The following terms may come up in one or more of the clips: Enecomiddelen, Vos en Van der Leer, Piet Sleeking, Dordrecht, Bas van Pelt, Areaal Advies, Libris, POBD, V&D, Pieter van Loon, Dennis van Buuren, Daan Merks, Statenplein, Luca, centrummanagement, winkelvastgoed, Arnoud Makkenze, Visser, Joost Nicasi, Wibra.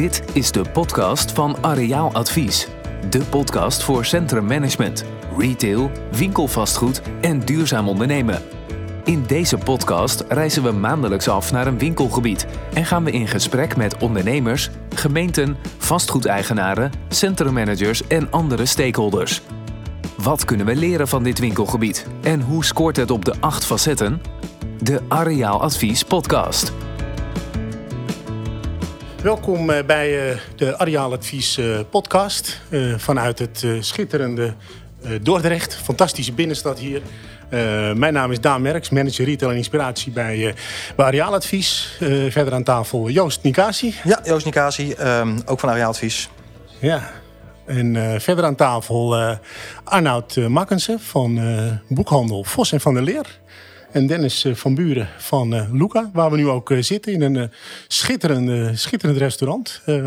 Dit is de podcast van Areaal Advies. De podcast voor centrummanagement, retail, winkelvastgoed en duurzaam ondernemen. In deze podcast reizen we maandelijks af naar een winkelgebied en gaan we in gesprek met ondernemers, gemeenten, vastgoedeigenaren, centrummanagers en andere stakeholders. Wat kunnen we leren van dit winkelgebied en hoe scoort het op de 8 facetten? De Areaal Advies podcast. Welkom bij de Areaal Advies podcast vanuit het schitterende Dordrecht. Fantastische binnenstad hier. Mijn naam is Daan Merks, manager retail en inspiratie bij Areaal Advies. Verder aan tafel Joost Nicasi. Ja, Joost Nicasi, ook van Areaal Advies. Ja, en verder aan tafel Arnoud Makkenze van boekhandel Vos en Van der Leer. En Dennis van Buuren van Luca, waar we nu ook zitten in een schitterend restaurant. Daar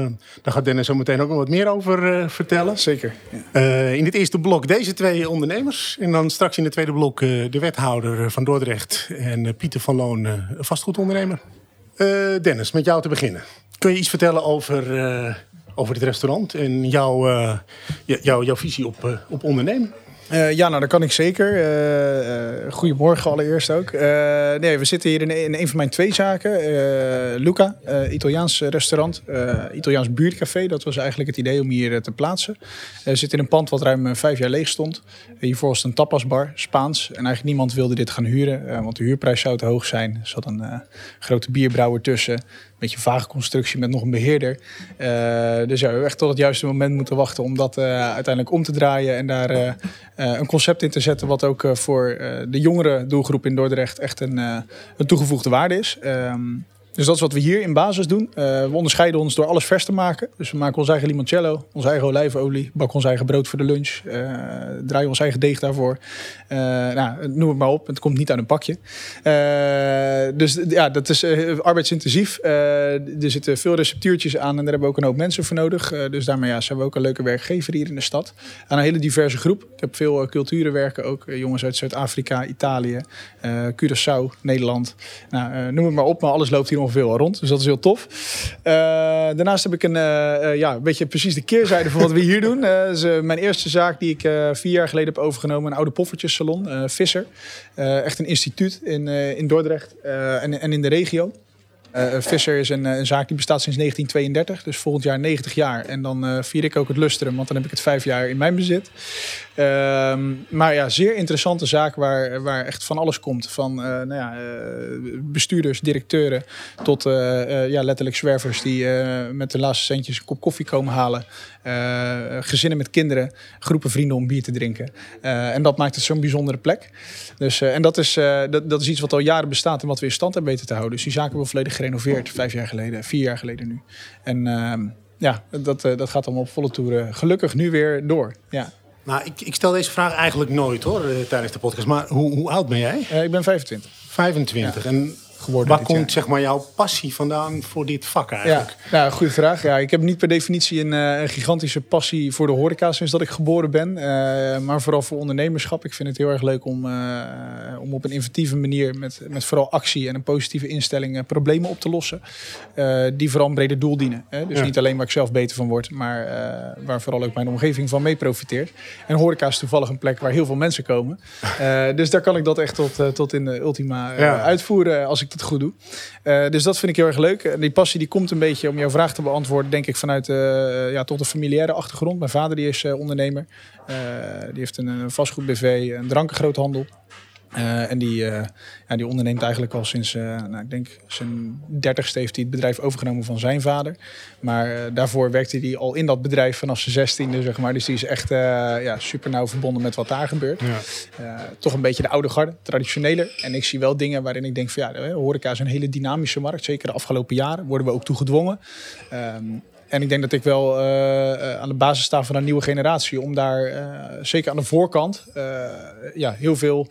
gaat Dennis zo meteen ook nog wat meer over vertellen. Zeker. Ja. In het eerste blok deze twee ondernemers. En dan straks in het tweede blok de wethouder van Dordrecht en Pieter van Loon, vastgoedondernemer. Dennis, met jou te beginnen. Kun je iets vertellen over dit restaurant en jouw visie op ondernemen? Ja, nou, dat kan ik zeker. Goedemorgen allereerst ook. We zitten hier in een van mijn twee zaken. Luca, Italiaans restaurant. Italiaans buurtcafé, dat was eigenlijk het idee om hier te plaatsen. Zit in een pand wat ruim 5 jaar leeg stond. Hiervoor was het een tapasbar, Spaans. En eigenlijk niemand wilde dit gaan huren, want de huurprijs zou te hoog zijn. Er zat een grote bierbrouwer tussen. Een beetje vage constructie met nog een beheerder. Dus ja, we hebben echt tot het juiste moment moeten wachten om dat uiteindelijk om te draaien en daar een concept in te zetten wat ook voor de jongere doelgroep in Dordrecht echt een toegevoegde waarde is. Dus dat is wat we hier in basis doen. We onderscheiden ons door alles vers te maken. Dus we maken ons eigen limoncello, onze eigen olijfolie, bakken ons eigen brood voor de lunch, draaien ons eigen deeg daarvoor. Noem het maar op, het komt niet uit een pakje. Dat is arbeidsintensief. Er zitten veel receptuurtjes aan en daar hebben we ook een hoop mensen voor nodig. Dus daarmee zijn we ook een leuke werkgever hier in de stad. Aan een hele diverse groep. Ik heb veel culturen werken, ook jongens uit Zuid-Afrika, Italië, Curaçao, Nederland. Noem het maar op, maar alles loopt hier ongeveer al rond. Dus dat is heel tof. Daarnaast heb ik een beetje precies de keerzijde van wat we hier doen. Dat is mijn eerste zaak die ik 4 jaar geleden heb overgenomen. Een oude poffertjessalon, Visser. Echt een instituut in Dordrecht en in de regio. Visser is een zaak die bestaat sinds 1932, dus volgend jaar 90 jaar. En dan vier ik ook het lustrum, want dan heb ik het 5 jaar in mijn bezit. Zeer interessante zaak waar echt van alles komt. Van bestuurders, directeuren tot letterlijk zwervers die met de laatste centjes een kop koffie komen halen. Gezinnen met kinderen, groepen vrienden om bier te drinken. En dat maakt het zo'n bijzondere plek. Dus, en dat is iets wat al jaren bestaat en wat we in stand hebben weten te houden. Dus die zaken hebben we volledig gerenoveerd 4 jaar geleden nu. En dat gaat allemaal op volle toeren gelukkig nu weer door, ja. Nou, ik stel deze vraag eigenlijk nooit hoor, tijdens de podcast. Maar hoe oud ben jij? Ik ben 25. 25. Ja. En waar komt jouw passie vandaan voor dit vak eigenlijk? Ja, goede vraag. Ja, ik heb niet per definitie een gigantische passie voor de horeca sinds dat ik geboren ben. Maar vooral voor ondernemerschap. Ik vind het heel erg leuk om op een inventieve manier met vooral actie en een positieve instelling problemen op te lossen. Die vooral een breder doel dienen. Niet alleen waar ik zelf beter van word, maar waar vooral ook mijn omgeving van mee profiteert. En horeca is toevallig een plek waar heel veel mensen komen. Dus daar kan ik dat echt tot in de ultima uitvoeren als ik het goed doe. Dus dat vind ik heel erg leuk. En die passie die komt een beetje, om jouw vraag te beantwoorden, denk ik vanuit tot een familiaire achtergrond. Mijn vader die is ondernemer. Die heeft een vastgoed BV, een drankengroothandel. En die onderneemt eigenlijk al sinds, ik denk zijn 30ste heeft hij het bedrijf overgenomen van zijn vader. Maar daarvoor werkte hij al in dat bedrijf vanaf zijn 16e, zeg maar. Dus die is echt super nauw verbonden met wat daar gebeurt. Ja. Toch een beetje de oude garde, traditioneler. En ik zie wel dingen waarin ik denk van horeca is een hele dynamische markt. Zeker de afgelopen jaren worden we ook toe gedwongen. En ik denk dat ik wel aan de basis sta van een nieuwe generatie. Om daar zeker aan de voorkant heel veel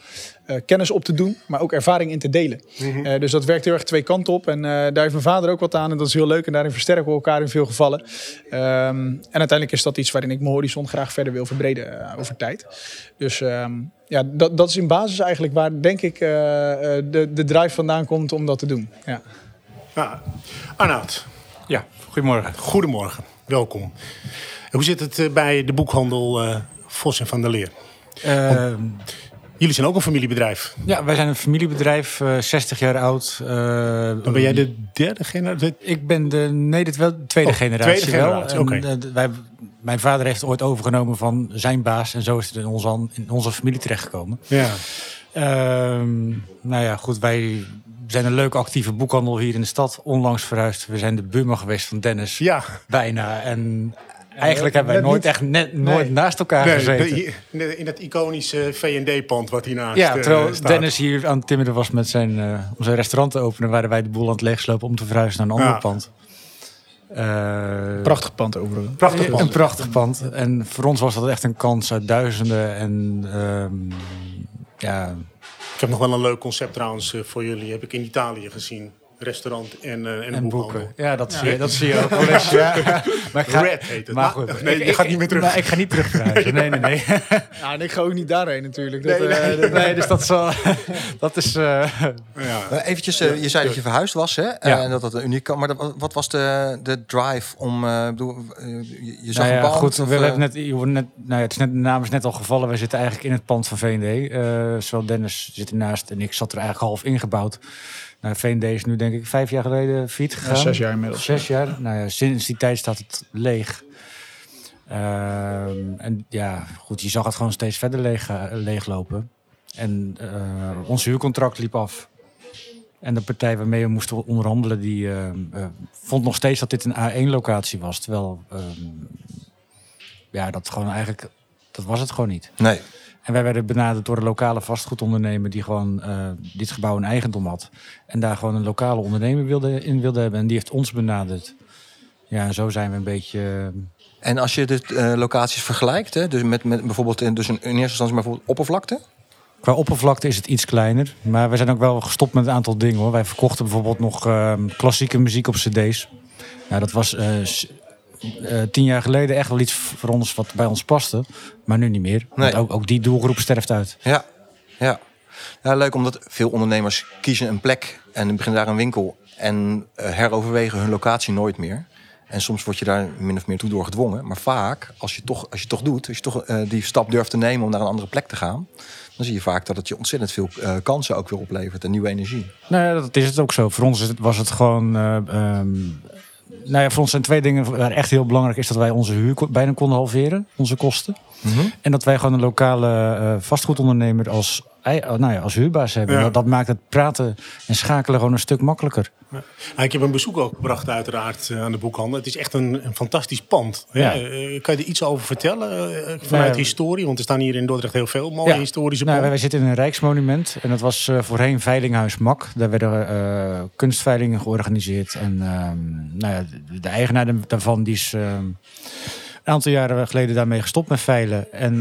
kennis op te doen. Maar ook ervaring in te delen. Mm-hmm. Dus dat werkt heel erg twee kanten op. En daar heeft mijn vader ook wat aan. En dat is heel leuk. En daarin versterken we elkaar in veel gevallen. En uiteindelijk is dat iets waarin ik mijn horizon graag verder wil verbreden over tijd. Dus dat is in basis eigenlijk waar denk ik de drive vandaan komt om dat te doen. Ja. Arnoud. Ja, goedemorgen. Goedemorgen, welkom. Hoe zit het bij de boekhandel Vos en Van der Leer? Jullie zijn ook een familiebedrijf. Ja, wij zijn een familiebedrijf, 60 jaar oud. Dan ben jij de derde generatie? Ik ben de tweede generatie. Tweede generatie, oké. Mijn vader heeft ooit overgenomen van zijn baas. En zo is het in onze familie terechtgekomen. Ja. Nou ja, goed, wij zijn een leuk actieve boekhandel hier in de stad. Onlangs verhuisd. We zijn de buurman geweest van Dennis. Ja. Bijna. En eigenlijk hebben wij nooit naast elkaar gezeten. In dat iconische V&D-pand wat hiernaast staat. Ja, terwijl Dennis hier aan het timmeren was om zijn restaurant te openen, waren wij de boel aan het leegslopen om te verhuizen naar een ander pand. Prachtig pand overigens. Een prachtig pand. En voor ons was dat echt een kans uit duizenden. En ja. Ik heb nog wel een leuk concept trouwens voor jullie. Heb ik in Italië gezien. Restaurant en boeken. Ja, dat zie je ook wel eens. Ja. Maar Red heet het. Maar goed, nee, je gaat niet meer terug. Maar ik ga niet terugverhuizen. Nee. Ja, en ik ga ook niet daarheen natuurlijk. Dus dat is wel... dat is... Eventjes, je zei dat je verhuisd was, hè? En dat uniek kan. Maar wat was de drive om... je zag een pand... Goed, of, de naam is net al gevallen. Wij zitten eigenlijk in het pand van V&D. Zowel Dennis zit ernaast en ik zat er eigenlijk half ingebouwd. Nou, V&D is nu denk ik 5 jaar geleden failliet gegaan. 6 jaar inmiddels. 6 jaar. Ja. Nou ja, sinds die tijd staat het leeg. En ja, goed, je zag het gewoon steeds verder leeglopen. En ons huurcontract liep af. En de partij waarmee we moesten onderhandelen, die vond nog steeds dat dit een A1-locatie was. Terwijl, dat gewoon eigenlijk, dat was het gewoon niet. Nee. En wij werden benaderd door een lokale vastgoedondernemer die gewoon dit gebouw in eigendom had. En daar gewoon een lokale ondernemer wilde hebben. En die heeft ons benaderd. Ja, en zo zijn we een beetje... En als je de locaties vergelijkt, hè, dus met bijvoorbeeld in eerste instantie bijvoorbeeld oppervlakte? Qua oppervlakte is het iets kleiner. Maar we zijn ook wel gestopt met een aantal dingen, hoor. Wij verkochten bijvoorbeeld nog klassieke muziek op cd's. Nou, dat was... 10 jaar geleden echt wel iets voor ons wat bij ons paste. Maar nu niet meer. Want ook die doelgroep sterft uit. Ja. Nou, leuk omdat veel ondernemers kiezen een plek en beginnen daar een winkel. En heroverwegen hun locatie nooit meer. En soms word je daar min of meer toe door gedwongen. Maar vaak, als je toch die stap durft te nemen om naar een andere plek te gaan, dan zie je vaak dat het je ontzettend veel kansen ook weer oplevert en nieuwe energie. Nou ja, dat is het ook zo. Voor ons was het gewoon... Nou ja, voor ons zijn 2 dingen waar echt heel belangrijk is dat wij onze huur bijna konden halveren, onze kosten. Mm-hmm. En dat wij gewoon een lokale vastgoedondernemer als huurbaas hebben. Ja. Dat maakt het praten en schakelen gewoon een stuk makkelijker. Ja. Nou, ik heb een bezoek ook gebracht uiteraard aan de boekhandel. Het is echt een fantastisch pand. Ja. Kan je er iets over vertellen vanuit historie? Want er staan hier in Dordrecht heel veel mooie historische panden. Wij zitten in een rijksmonument. En dat was voorheen Veilinghuis Mak. Daar werden kunstveilingen georganiseerd. En de eigenaar daarvan die is... een aantal jaren geleden daarmee gestopt met veilen. En,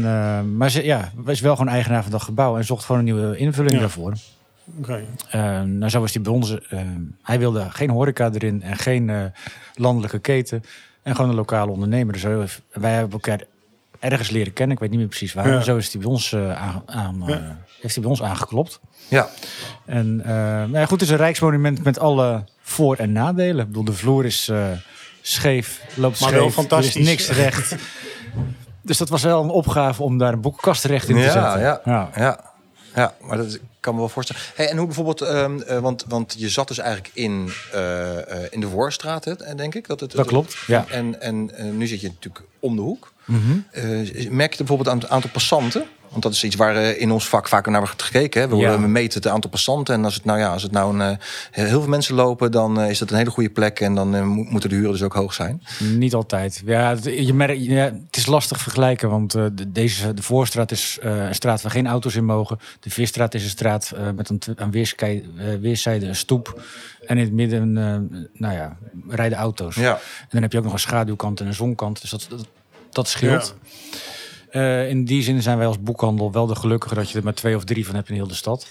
maar ze was wel gewoon eigenaar van dat gebouw en zocht gewoon een nieuwe invulling daarvoor. Okay. Nou, zo was hij bij ons. Hij wilde geen horeca erin en geen landelijke keten. En gewoon een lokale ondernemer. Dus wij hebben elkaar ergens leren kennen. Ik weet niet meer precies waar. Ja. Zo is hij bij ons heeft hij bij ons aangeklopt. Ja. En het is een rijksmonument met alle voor- en nadelen. Ik bedoel, de vloer is... scheef, loopt maar scheef, fantastisch. Er is niks recht. Dus dat was wel een opgave om daar een boekenkast recht in te zetten. Ja, maar dat kan me wel voorstellen. Hey, en hoe bijvoorbeeld, want je zat dus eigenlijk in de Voorstraat, hè, denk ik. Dat klopt, ja. En nu zit je natuurlijk om de hoek. Mm-hmm. Merk je bijvoorbeeld aan het aantal passanten? Want dat is iets waar in ons vak vaker naar wordt gekeken. Hè? We meten het aantal passanten. En als het nou heel veel mensen lopen, dan is dat een hele goede plek. En dan moeten de huren dus ook hoog zijn. Niet altijd. Ja, het is lastig vergelijken. Want de Voorstraat is een straat waar geen auto's in mogen. De Visstraat is een straat met aan weerszijden een stoep. En in het midden rijden auto's. Ja. En dan heb je ook nog een schaduwkant en een zonkant. Dus dat scheelt. Ja. In die zin zijn wij als boekhandel wel de gelukkige dat je er maar 2 of 3 van hebt in heel de stad.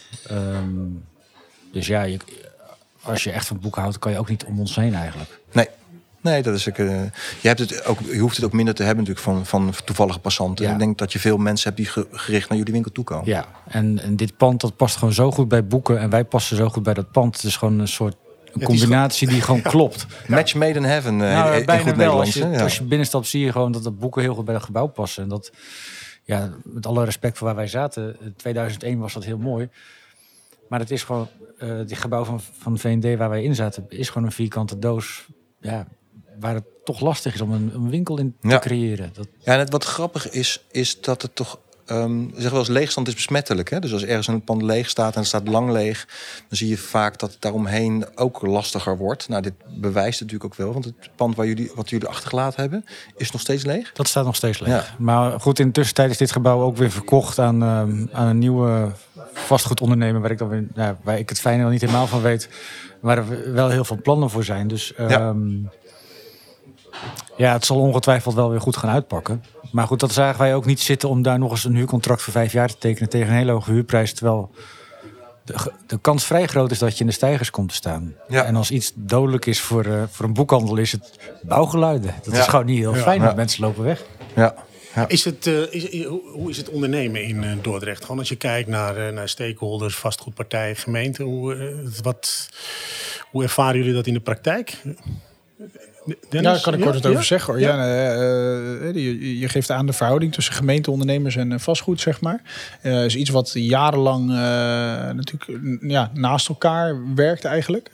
Dus ja, als je echt van boeken houdt, kan je ook niet om ons heen eigenlijk. Nee, dat is ook. Je hoeft het ook minder te hebben natuurlijk van toevallige passanten. Ja. Ik denk dat je veel mensen hebt die gericht naar jullie winkel toe komen. Ja, en dit pand dat past gewoon zo goed bij boeken en wij passen zo goed bij dat pand. Het is gewoon een soort Een combinatie die gewoon klopt. Ja. Match made in heaven. Nou, bijna goed wel. Als je binnenstapt zie je gewoon dat de boeken heel goed bij het gebouw passen. En dat, ja, met alle respect voor waar wij zaten. In 2001 was dat heel mooi. Maar het is gewoon... dit gebouw van V&D waar wij in zaten... is gewoon een vierkante doos... Ja, waar het toch lastig is om een winkel in te creëren. Dat... Ja, en het, wat grappig is dat het toch... zeg wel eens, leegstand is besmettelijk. Hè? Dus als ergens een pand leeg staat en het staat lang leeg... dan zie je vaak dat het daaromheen ook lastiger wordt. Nou, dit bewijst het natuurlijk ook wel. Want het pand wat jullie achtergelaten hebben, is nog steeds leeg? Dat staat nog steeds leeg. Ja. Maar goed, in de tussentijd is dit gebouw ook weer verkocht... aan een nieuwe vastgoedondernemer... waar ik het fijne nog niet helemaal van weet... waar er wel heel veel plannen voor zijn. Dus ja, het zal ongetwijfeld wel weer goed gaan uitpakken. Maar goed, dat zagen wij ook niet zitten om daar nog eens een huurcontract voor 5 jaar te tekenen tegen een hele hoge huurprijs. Terwijl de kans vrij groot is dat je in de steigers komt te staan. Ja. En als iets dodelijk is voor een boekhandel is het bouwgeluiden. Dat is gewoon niet heel fijn, want mensen lopen weg. Ja. Ja. Is het, hoe is het ondernemen in Dordrecht? Gewoon als je kijkt naar stakeholders, vastgoedpartijen, gemeenten. Hoe ervaren jullie dat in de praktijk? Dennis? Ja, daar kan ik kort over zeggen. Hoor. Ja. Je geeft aan de verhouding tussen gemeenteondernemers en vastgoed, zeg maar. Is iets wat jarenlang naast elkaar werkt eigenlijk.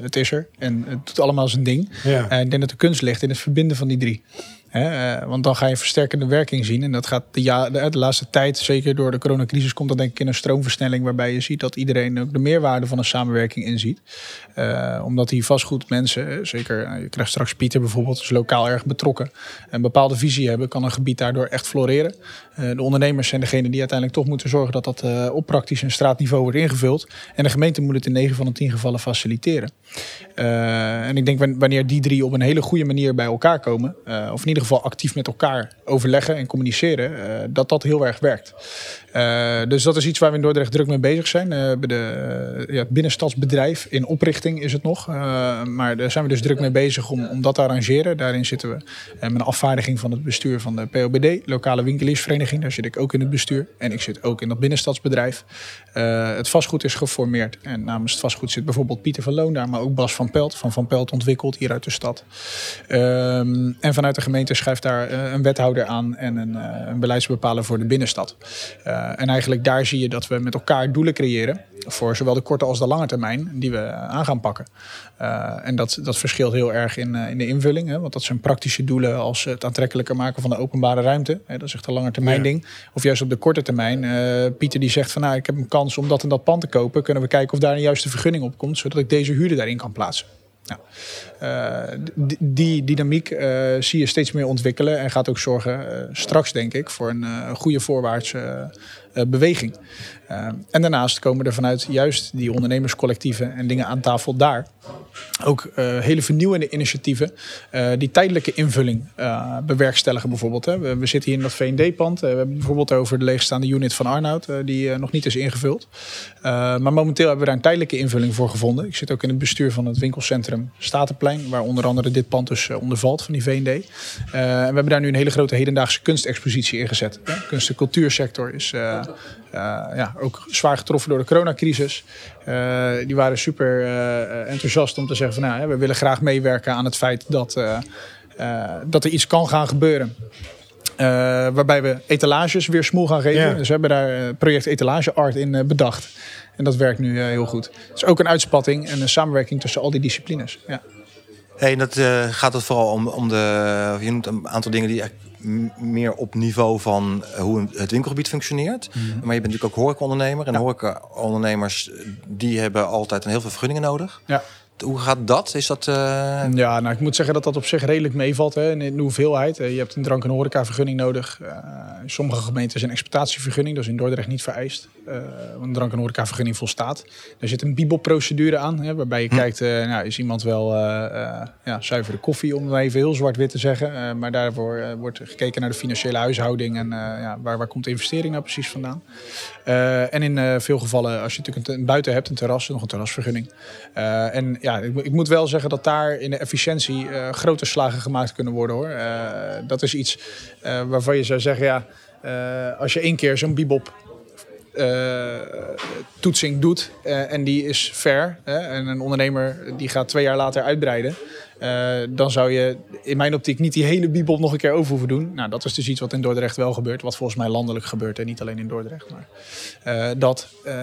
Het is er en het doet allemaal zijn ding. Ja. Ik denk dat de kunst ligt in het verbinden van die drie. Want dan ga je versterkende werking zien. En dat gaat de laatste tijd, zeker door de coronacrisis... komt dat denk ik in een stroomversnelling... waarbij je ziet dat iedereen ook de meerwaarde van een samenwerking inziet. Omdat die vastgoedmensen, zeker... je krijgt straks Pieter bijvoorbeeld, is lokaal erg betrokken... een bepaalde visie hebben, kan een gebied daardoor echt floreren. De ondernemers zijn degene die uiteindelijk toch moeten zorgen... dat dat op praktisch en straatniveau wordt ingevuld. En de gemeente moet het in 9 van de 10 gevallen faciliteren. En ik denk wanneer die drie op een hele goede manier bij elkaar komen... of niet geval actief met elkaar overleggen en communiceren, dat heel erg werkt. Dus dat is iets waar we in Dordrecht druk mee bezig zijn. Het binnenstadsbedrijf in oprichting is het nog. Maar daar zijn we dus druk mee bezig om dat te arrangeren. Daarin zitten we met een afvaardiging van het bestuur van de POBD, lokale winkeliersvereniging. Daar zit ik ook in het bestuur. En ik zit ook in dat binnenstadsbedrijf. Het vastgoed is geformeerd. En namens het vastgoed zit bijvoorbeeld Pieter van Loon daar, maar ook Bas van Pelt. Van Van Pelt ontwikkeld, hier uit de stad. En vanuit de gemeente schuift daar een wethouder aan en een beleidsbepaler voor de binnenstad. En eigenlijk daar zie je dat we met elkaar doelen creëren... voor zowel de korte als de lange termijn die we aan gaan pakken. En dat verschilt heel erg in de invulling. Hè? Want dat zijn praktische doelen als het aantrekkelijker maken van de openbare ruimte. Hè? Dat is echt een lange termijn ding. Of juist op de korte termijn. Pieter die zegt van ik heb een kans om dat en dat pand te kopen. Kunnen we kijken of daar een juiste vergunning op komt... zodat ik deze huurder daarin kan plaatsen. Nou, die dynamiek zie je steeds meer ontwikkelen... en gaat ook zorgen, straks denk ik, voor een goede voorwaartse beweging. En daarnaast komen er vanuit juist die ondernemerscollectieven... en dingen aan tafel daar ook hele vernieuwende initiatieven... die tijdelijke invulling bewerkstelligen bijvoorbeeld. Hè. We zitten hier in dat V&D-pand. We hebben bijvoorbeeld over de leegstaande unit van Arnoud... die nog niet is ingevuld. Maar momenteel hebben we daar een tijdelijke invulling voor gevonden. Ik zit ook in het bestuur van het winkelcentrum Statenplein... waar onder andere dit pand dus onder valt van die V&D. We hebben daar nu een hele grote hedendaagse kunstexpositie in gezet. Hè. Kunst- en cultuursector is... ook zwaar getroffen door de coronacrisis. Die waren super enthousiast om te zeggen van... we willen graag meewerken aan het feit dat er iets kan gaan gebeuren. Waarbij we etalages weer smoel gaan geven. Yeah. Dus we hebben daar project Etalage Art in bedacht. En dat werkt nu heel goed. Het is ook een uitspatting en een samenwerking tussen al die disciplines. Ja. Hey, dat gaat het vooral om de... Je noemt een aantal dingen die... meer op niveau van hoe het winkelgebied functioneert. Mm-hmm. Maar je bent natuurlijk ook horecaondernemer. En horecaondernemers die hebben altijd heel veel vergunningen nodig. Ja. Hoe gaat dat? Is dat Ja, nou, ik moet zeggen dat dat op zich redelijk meevalt in de hoeveelheid. Je hebt een drank- en horecavergunning nodig. In sommige gemeenten is een exploitatievergunning. Dat is in Dordrecht niet vereist. Want een drank- en horecavergunning volstaat. Er zit een bibelprocedure aan. Waarbij je kijkt, is iemand wel zuivere koffie... om even heel zwart-wit te zeggen. Maar daarvoor wordt gekeken naar de financiële huishouding... en waar komt de investering nou precies vandaan. En in veel gevallen, als je natuurlijk buiten hebt, een terras... nog een terrasvergunning. Ik moet wel zeggen dat daar in de efficiëntie grote slagen gemaakt kunnen worden, hoor. Dat is iets waarvan je zou zeggen, als je 1 keer zo'n bibop toetsing doet en die is fair. En een ondernemer die gaat 2 jaar later uitbreiden. Dan zou je in mijn optiek niet die hele bibel nog een keer over hoeven doen. Nou, dat is dus iets wat in Dordrecht wel gebeurt. Wat volgens mij landelijk gebeurt en niet alleen in Dordrecht. Maar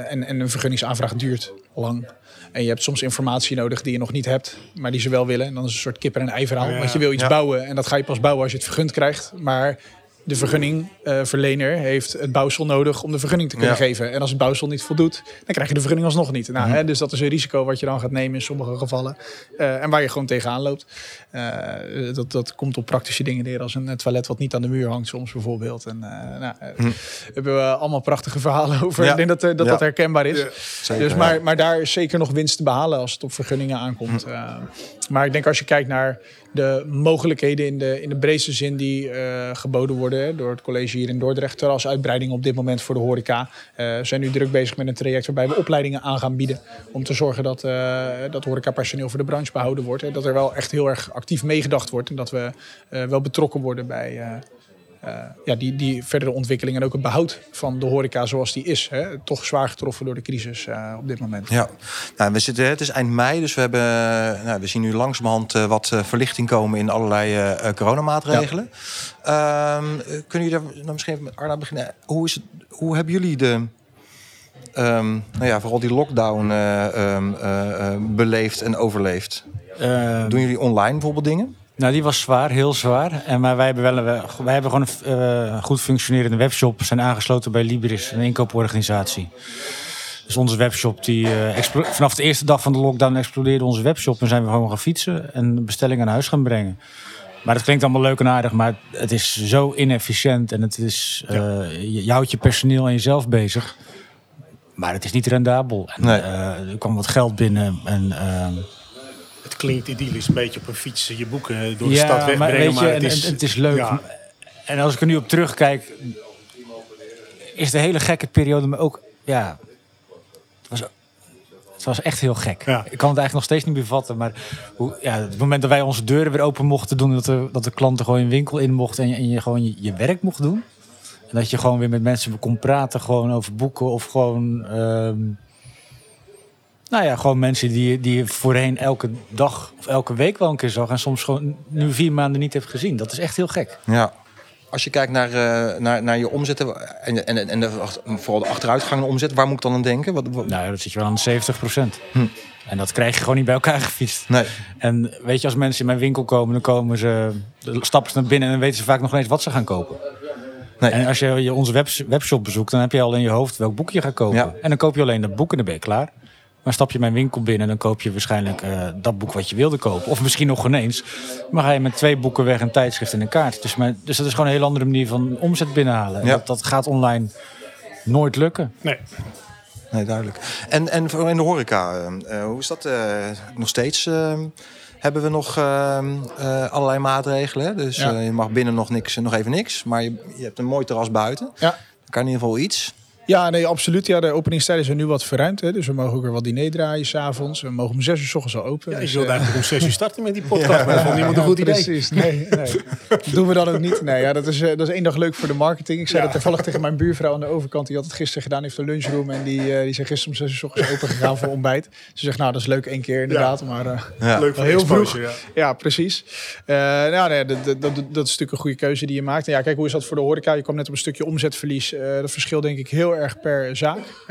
en een vergunningsaanvraag duurt lang. En je hebt soms informatie nodig die je nog niet hebt, maar die ze wel willen. En dan is het een soort kipper en ei verhaal. Oh ja. Want je wil iets bouwen en dat ga je pas bouwen als je het vergund krijgt. Maar de vergunningverlener heeft het bouwsel nodig om de vergunning te kunnen geven. En als het bouwsel niet voldoet, dan krijg je de vergunning alsnog niet. Nou, dus dat is een risico wat je dan gaat nemen in sommige gevallen. En waar je gewoon tegenaan loopt. Dat komt op praktische dingen neer, als een toilet wat niet aan de muur hangt soms bijvoorbeeld. En hebben we allemaal prachtige verhalen over. Ja. Ik denk dat herkenbaar is. Ja, zeker, dus, maar daar is zeker nog winst te behalen als het op vergunningen aankomt. Maar ik denk als je kijkt naar de mogelijkheden in de breedste zin die geboden worden, hè, door het college hier in Dordrecht, terrasuitbreiding op dit moment voor de horeca. We zijn nu druk bezig met een traject waarbij we opleidingen aan gaan bieden om te zorgen dat horecapersoneel voor de branche behouden wordt. Hè, dat er wel echt heel erg actief meegedacht wordt en dat we wel betrokken worden bij die verdere ontwikkeling en ook het behoud van de horeca zoals die is. Hè? Toch zwaar getroffen door de crisis op dit moment. Ja, nou, het is eind mei, dus we zien nu langzamerhand wat verlichting komen in allerlei coronamaatregelen. Ja. Kunnen jullie daar misschien even met Arnoud beginnen? Hoe hebben jullie de vooral die lockdown beleefd en overleefd? Doen jullie online bijvoorbeeld dingen? Nou, die was zwaar, heel zwaar. Maar wij hebben gewoon een goed functionerende webshop. Zijn aangesloten bij Libris, een inkooporganisatie. Dus onze webshop, vanaf de eerste dag van de lockdown explodeerde onze webshop. En zijn we gewoon gaan fietsen en bestellingen naar huis gaan brengen. Maar dat klinkt allemaal leuk en aardig, maar het is zo inefficiënt. En het is, je houdt je personeel en jezelf bezig. Maar het is niet rendabel. En, nee. Er kwam wat geld binnen en... het klinkt idyllisch, een beetje op een fiets je boeken door de stad wegbrengen. Maar, het is leuk. Ja. En als ik er nu op terugkijk, is de hele gekke periode me ook... Ja, het was echt heel gek. Ja. Ik kan het eigenlijk nog steeds niet bevatten. Maar het moment dat wij onze deuren weer open mochten doen... dat de klanten gewoon een winkel in mochten en je gewoon je werk mocht doen. En dat je gewoon weer met mensen kon praten gewoon over boeken of gewoon... gewoon mensen die je voorheen elke dag of elke week wel een keer zag... en soms gewoon nu 4 maanden niet hebt gezien. Dat is echt heel gek. Ja. Als je kijkt naar je omzetten en vooral de achteruitgang en omzet... waar moet ik dan aan denken? Nou, dat zit je wel aan 70%. En dat krijg je gewoon niet bij elkaar gefietst. Nee. En weet je, als mensen in mijn winkel komen... dan komen ze, stappen ze naar binnen en dan weten ze vaak nog niet eens wat ze gaan kopen. Nee. En als je onze webshop bezoekt, dan heb je al in je hoofd welk boek je gaat kopen. Ja. En dan koop je alleen dat boek en dan ben je klaar. Maar stap je mijn winkel binnen, dan koop je waarschijnlijk dat boek wat je wilde kopen. Of misschien nog ineens. Maar ga je met 2 boeken weg, een tijdschrift en een kaart. Dus dat is gewoon een heel andere manier van omzet binnenhalen. Ja. Dat gaat online nooit lukken. Nee, duidelijk. En in de horeca, hoe is dat nog steeds... Hebben we nog allerlei maatregelen. Hè? Dus je mag binnen nog even niks. Maar je hebt een mooi terras buiten. Ja. Dan kan in ieder geval iets... Ja, nee, absoluut. Ja, de openingstijden zijn nu wat verruimd. Hè? Dus we mogen ook weer wat diner draaien s'avonds. We mogen om 6 uur 's ochtends al open. Ja, ik wilde eigenlijk om 6 uur starten met die podcast. Maar dat vond niemand een goed idee. Precies. Nee. Dat doen we dan ook niet. Nee, ja, dat is 1 dag leuk voor de marketing. Ik zei dat toevallig tegen mijn buurvrouw aan de overkant. Die had het gisteren gedaan. Die heeft een lunchroom. En die zijn gisteren om 6 uur 's ochtends open gegaan voor ontbijt. Ze zegt, nou, dat is leuk 1 keer inderdaad. Maar leuk voor heel vroeg. Ja, precies. Dat is natuurlijk een goede keuze die je maakt. En ja, kijk, hoe is dat voor de horeca? Je kwam net op een stukje omzetverlies. Dat verschil denk ik heel erg per zaak.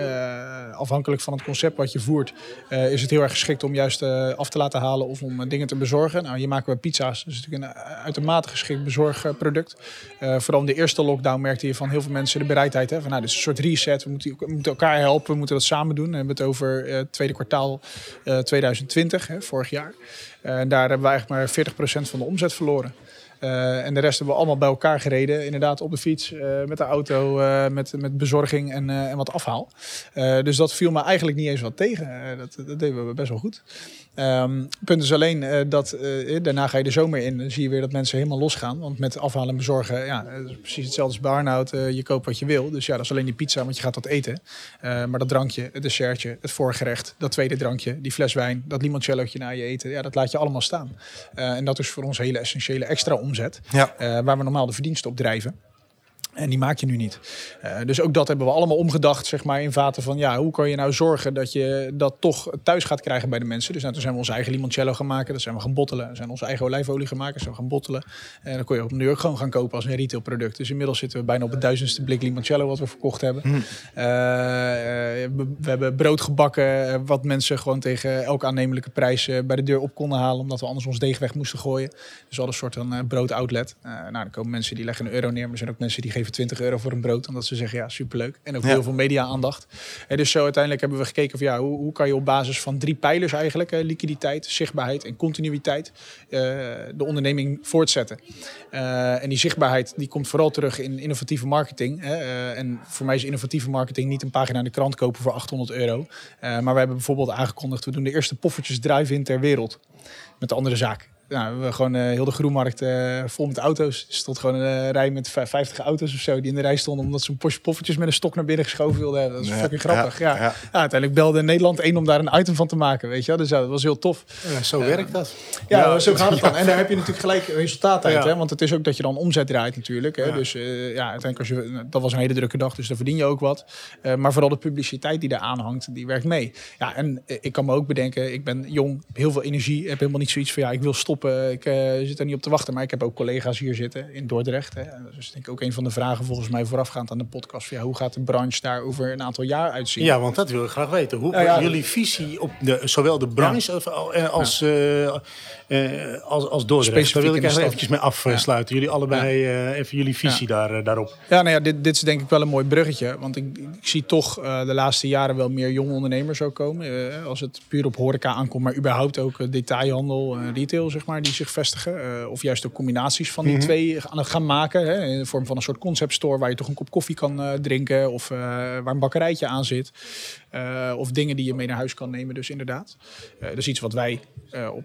Afhankelijk van het concept wat je voert... is het heel erg geschikt om juist af te laten halen... of om dingen te bezorgen. Nou, hier maken we pizza's. Dat is natuurlijk een uitermate geschikt bezorgproduct. Vooral in de eerste lockdown merkte je van heel veel mensen... de bereidheid van dit is een soort reset. We moeten elkaar helpen, we moeten dat samen doen. We hebben het over het tweede kwartaal 2020, vorig jaar. Daar hebben we eigenlijk maar 40% van de omzet verloren. En de rest hebben we allemaal bij elkaar gereden. Inderdaad op de fiets, met de auto, met bezorging en wat afhaal. Dus dat viel me eigenlijk niet eens wat tegen. Dat deden we best wel goed. Het punt is alleen dat daarna ga je de zomer in. Dan zie je weer dat mensen helemaal losgaan. Want met afhalen en bezorgen, dat is precies hetzelfde als bij Arnoud. Je koopt wat je wil. Dus dat is alleen die pizza, want je gaat dat eten. Maar dat drankje, het dessertje, het voorgerecht, dat tweede drankje, die fles wijn, dat limoncellootje na je eten. Ja, dat laat je allemaal staan. En dat is voor ons hele essentiële extra omzet. Waar we normaal de verdiensten op drijven. En die maak je nu niet. Dus ook dat hebben we allemaal omgedacht, zeg maar, in vaten van... ja, hoe kan je nou zorgen dat je dat toch thuis gaat krijgen bij de mensen? Dus nou, toen zijn we ons eigen limoncello gaan maken. Dat zijn we gaan bottelen. Dan zijn we onze eigen olijfolie gaan maken. Dat zijn we gaan bottelen. En dan kon je ook nu ook gewoon gaan kopen als een retailproduct. Dus inmiddels zitten we bijna op het 1000ste blik limoncello wat we verkocht hebben. We hebben brood gebakken wat mensen gewoon tegen elke aannemelijke prijs... bij de deur op konden halen, omdat we anders ons deeg weg moesten gooien. Dus we hadden een soort van broodoutlet. Nou, dan komen mensen die leggen €1 neer, maar er zijn ook mensen die geven €20 voor een brood, omdat ze zeggen, ja, superleuk. En ook heel veel media-aandacht. En dus zo uiteindelijk hebben we gekeken van, ja, hoe kan je op basis van 3 pijlers eigenlijk... liquiditeit, zichtbaarheid en continuïteit de onderneming voortzetten. En die zichtbaarheid die komt vooral terug in innovatieve marketing. En voor mij is innovatieve marketing niet een pagina in de krant kopen voor €800. Maar we hebben bijvoorbeeld aangekondigd, we doen de eerste poffertjes drive-in ter wereld. Met de andere zaak. Nou, we hebben gewoon heel de groenmarkt vol met auto's. Er stond gewoon een rij met 50 auto's of zo die in de rij stonden... omdat ze een postje poffertjes met een stok naar binnen geschoven wilden hebben. Dat is fucking grappig. Ja. Ja, uiteindelijk belde Nederland 1 om daar een item van te maken. Weet je? Dus dat was heel tof. Ja, zo werkt dat. Ja, zo gaat het dan. En daar heb je natuurlijk gelijk resultaat uit. Hè? Want het is ook dat je dan omzet draait natuurlijk. Hè? Ja. Dus uiteindelijk, als je, dat was een hele drukke dag, dus daar verdien je ook wat. Maar vooral de publiciteit die daar aanhangt, die werkt mee. Ja, en ik kan me ook bedenken, ik ben jong, heel veel energie. Heb helemaal niet zoiets van, ja, ik wil stoppen. Ik zit er niet op te wachten, maar ik heb ook collega's hier zitten in Dordrecht. Hè. Dus denk ik ook een van de vragen volgens mij voorafgaand aan de podcast. Ja, hoe gaat de branche daar over een aantal jaar uitzien? Ja, want dat wil ik graag weten. Hoe jullie visie op zowel de branche als Dordrecht? Specifiek daar wil ik eigenlijk eventjes mee afsluiten. Jullie allebei even jullie visie daarop. Ja, nou ja, dit is denk ik wel een mooi bruggetje. Want ik zie toch de laatste jaren wel meer jonge ondernemers ook komen. Als het puur op horeca aankomt, maar überhaupt ook detailhandel, retail... Zeg maar, die zich vestigen. Of juist ook combinaties van die twee gaan maken. Hè, in de vorm van een soort conceptstore waar je toch een kop koffie kan drinken. Of waar een bakkerijtje aan zit. Of dingen die je mee naar huis kan nemen. Dus inderdaad. Dat is iets wat wij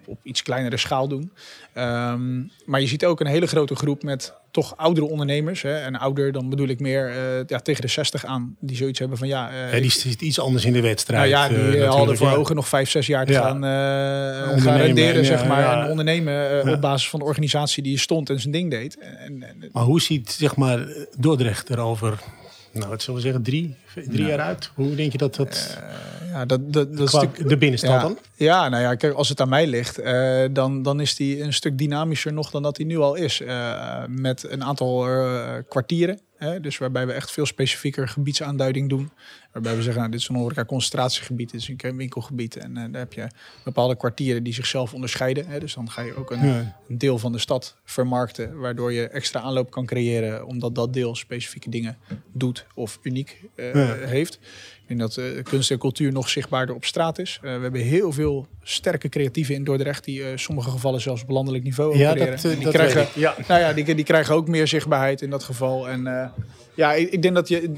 op iets kleinere schaal doen. Maar je ziet ook een hele grote groep met... toch oudere ondernemers, hè, en ouder dan bedoel ik meer tegen de 60 aan, die zoiets hebben van die zit iets anders in de wedstrijd. Nou ja, die hadden voor ogen nog 5-6 jaar te gaan renderen, zeg maar, en ondernemen op basis van de organisatie die stond en zijn ding deed. Maar hoe ziet, zeg maar, Dordrecht erover? Nou, wat zullen we zeggen, drie jaar uit? Hoe denk je dat... Dat is natuurlijk de binnenstand dan? Ja, nou ja, kijk, als het aan mij ligt... Dan is die een stuk dynamischer nog dan dat die nu al is. Met een aantal kwartieren. Dus waarbij we echt veel specifieker gebiedsaanduiding doen. Waarbij we zeggen, nou, dit is een horeca-concentratiegebied, dit is een winkelgebied. En daar heb je bepaalde kwartieren die zichzelf onderscheiden. Dus dan ga je ook een deel van de stad vermarkten. Waardoor je extra aanloop kan creëren. Omdat dat deel specifieke dingen doet of uniek heeft. Ik denk dat kunst en cultuur nog zichtbaarder op straat is. We hebben heel veel sterke creatieven in Dordrecht... die in sommige gevallen zelfs op landelijk niveau opereren. Die krijgen ook meer zichtbaarheid in dat geval. En ik denk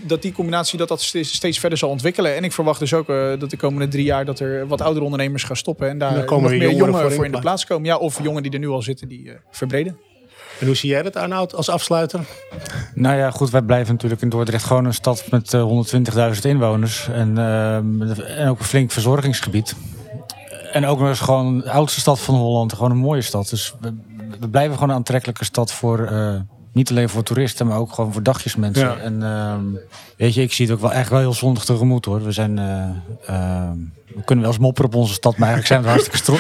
dat die combinatie dat steeds verder zal ontwikkelen. En ik verwacht dus ook dat de komende 3 jaar... dat er wat oudere ondernemers gaan stoppen... en daar nog meer jongeren voor in de plaats komen. Ja, of jongen die er nu al zitten, die verbreden. En hoe zie jij dat, Arnoud, als afsluiter? Nou ja, goed, wij blijven natuurlijk in Dordrecht gewoon een stad met 120.000 inwoners. En ook een flink verzorgingsgebied. En ook nog eens gewoon de oudste stad van Holland, gewoon een mooie stad. Dus we blijven gewoon een aantrekkelijke stad voor, niet alleen voor toeristen, maar ook gewoon voor dagjesmensen. Ja. En weet je, ik zie het ook wel echt wel heel zondig tegemoet, hoor. We zijn... We kunnen wel eens mopperen op onze stad, maar eigenlijk zijn we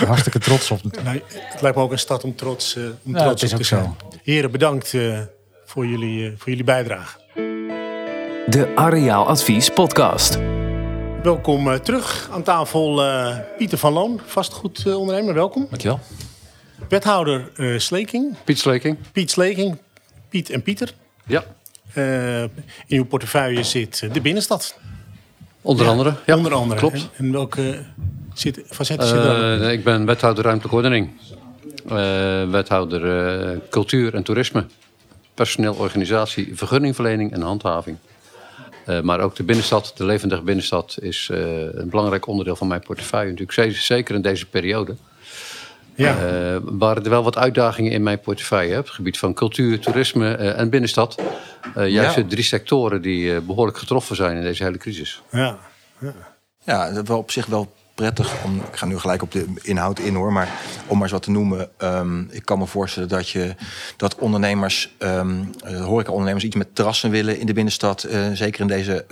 hartstikke trots op. Nou, het lijkt me ook een stad om trots op te zijn. Heren, bedankt voor jullie bijdrage. De Areaal Advies podcast. Welkom terug aan tafel Pieter van Loon, vastgoedondernemer. Welkom. Dankjewel. Wethouder Sleeking. Piet Sleeking. Piet Sleeking. Piet en Pieter. Ja. In uw portefeuille zit de binnenstad. Onder andere, klopt. En welke facetten zit er? Ik ben wethouder ruimtelijke ordening. Wethouder cultuur en toerisme. Personeel, organisatie, vergunningverlening en handhaving. Maar ook de binnenstad, de levendige binnenstad... is een belangrijk onderdeel van mijn portefeuille. Natuurlijk zeker in deze periode. Ja. Waren er wel wat uitdagingen in mijn portefeuille. Hè? Op het gebied van cultuur, toerisme en binnenstad. Juist de 3 sectoren die behoorlijk getroffen zijn in deze hele crisis. Ja, dat hebben we op zich wel prettig om... Ik ga nu gelijk op de inhoud in, hoor. Maar om maar eens wat te noemen... ik kan me voorstellen dat ondernemers... horeca-ondernemers iets met terrassen willen in de binnenstad. Zeker in deze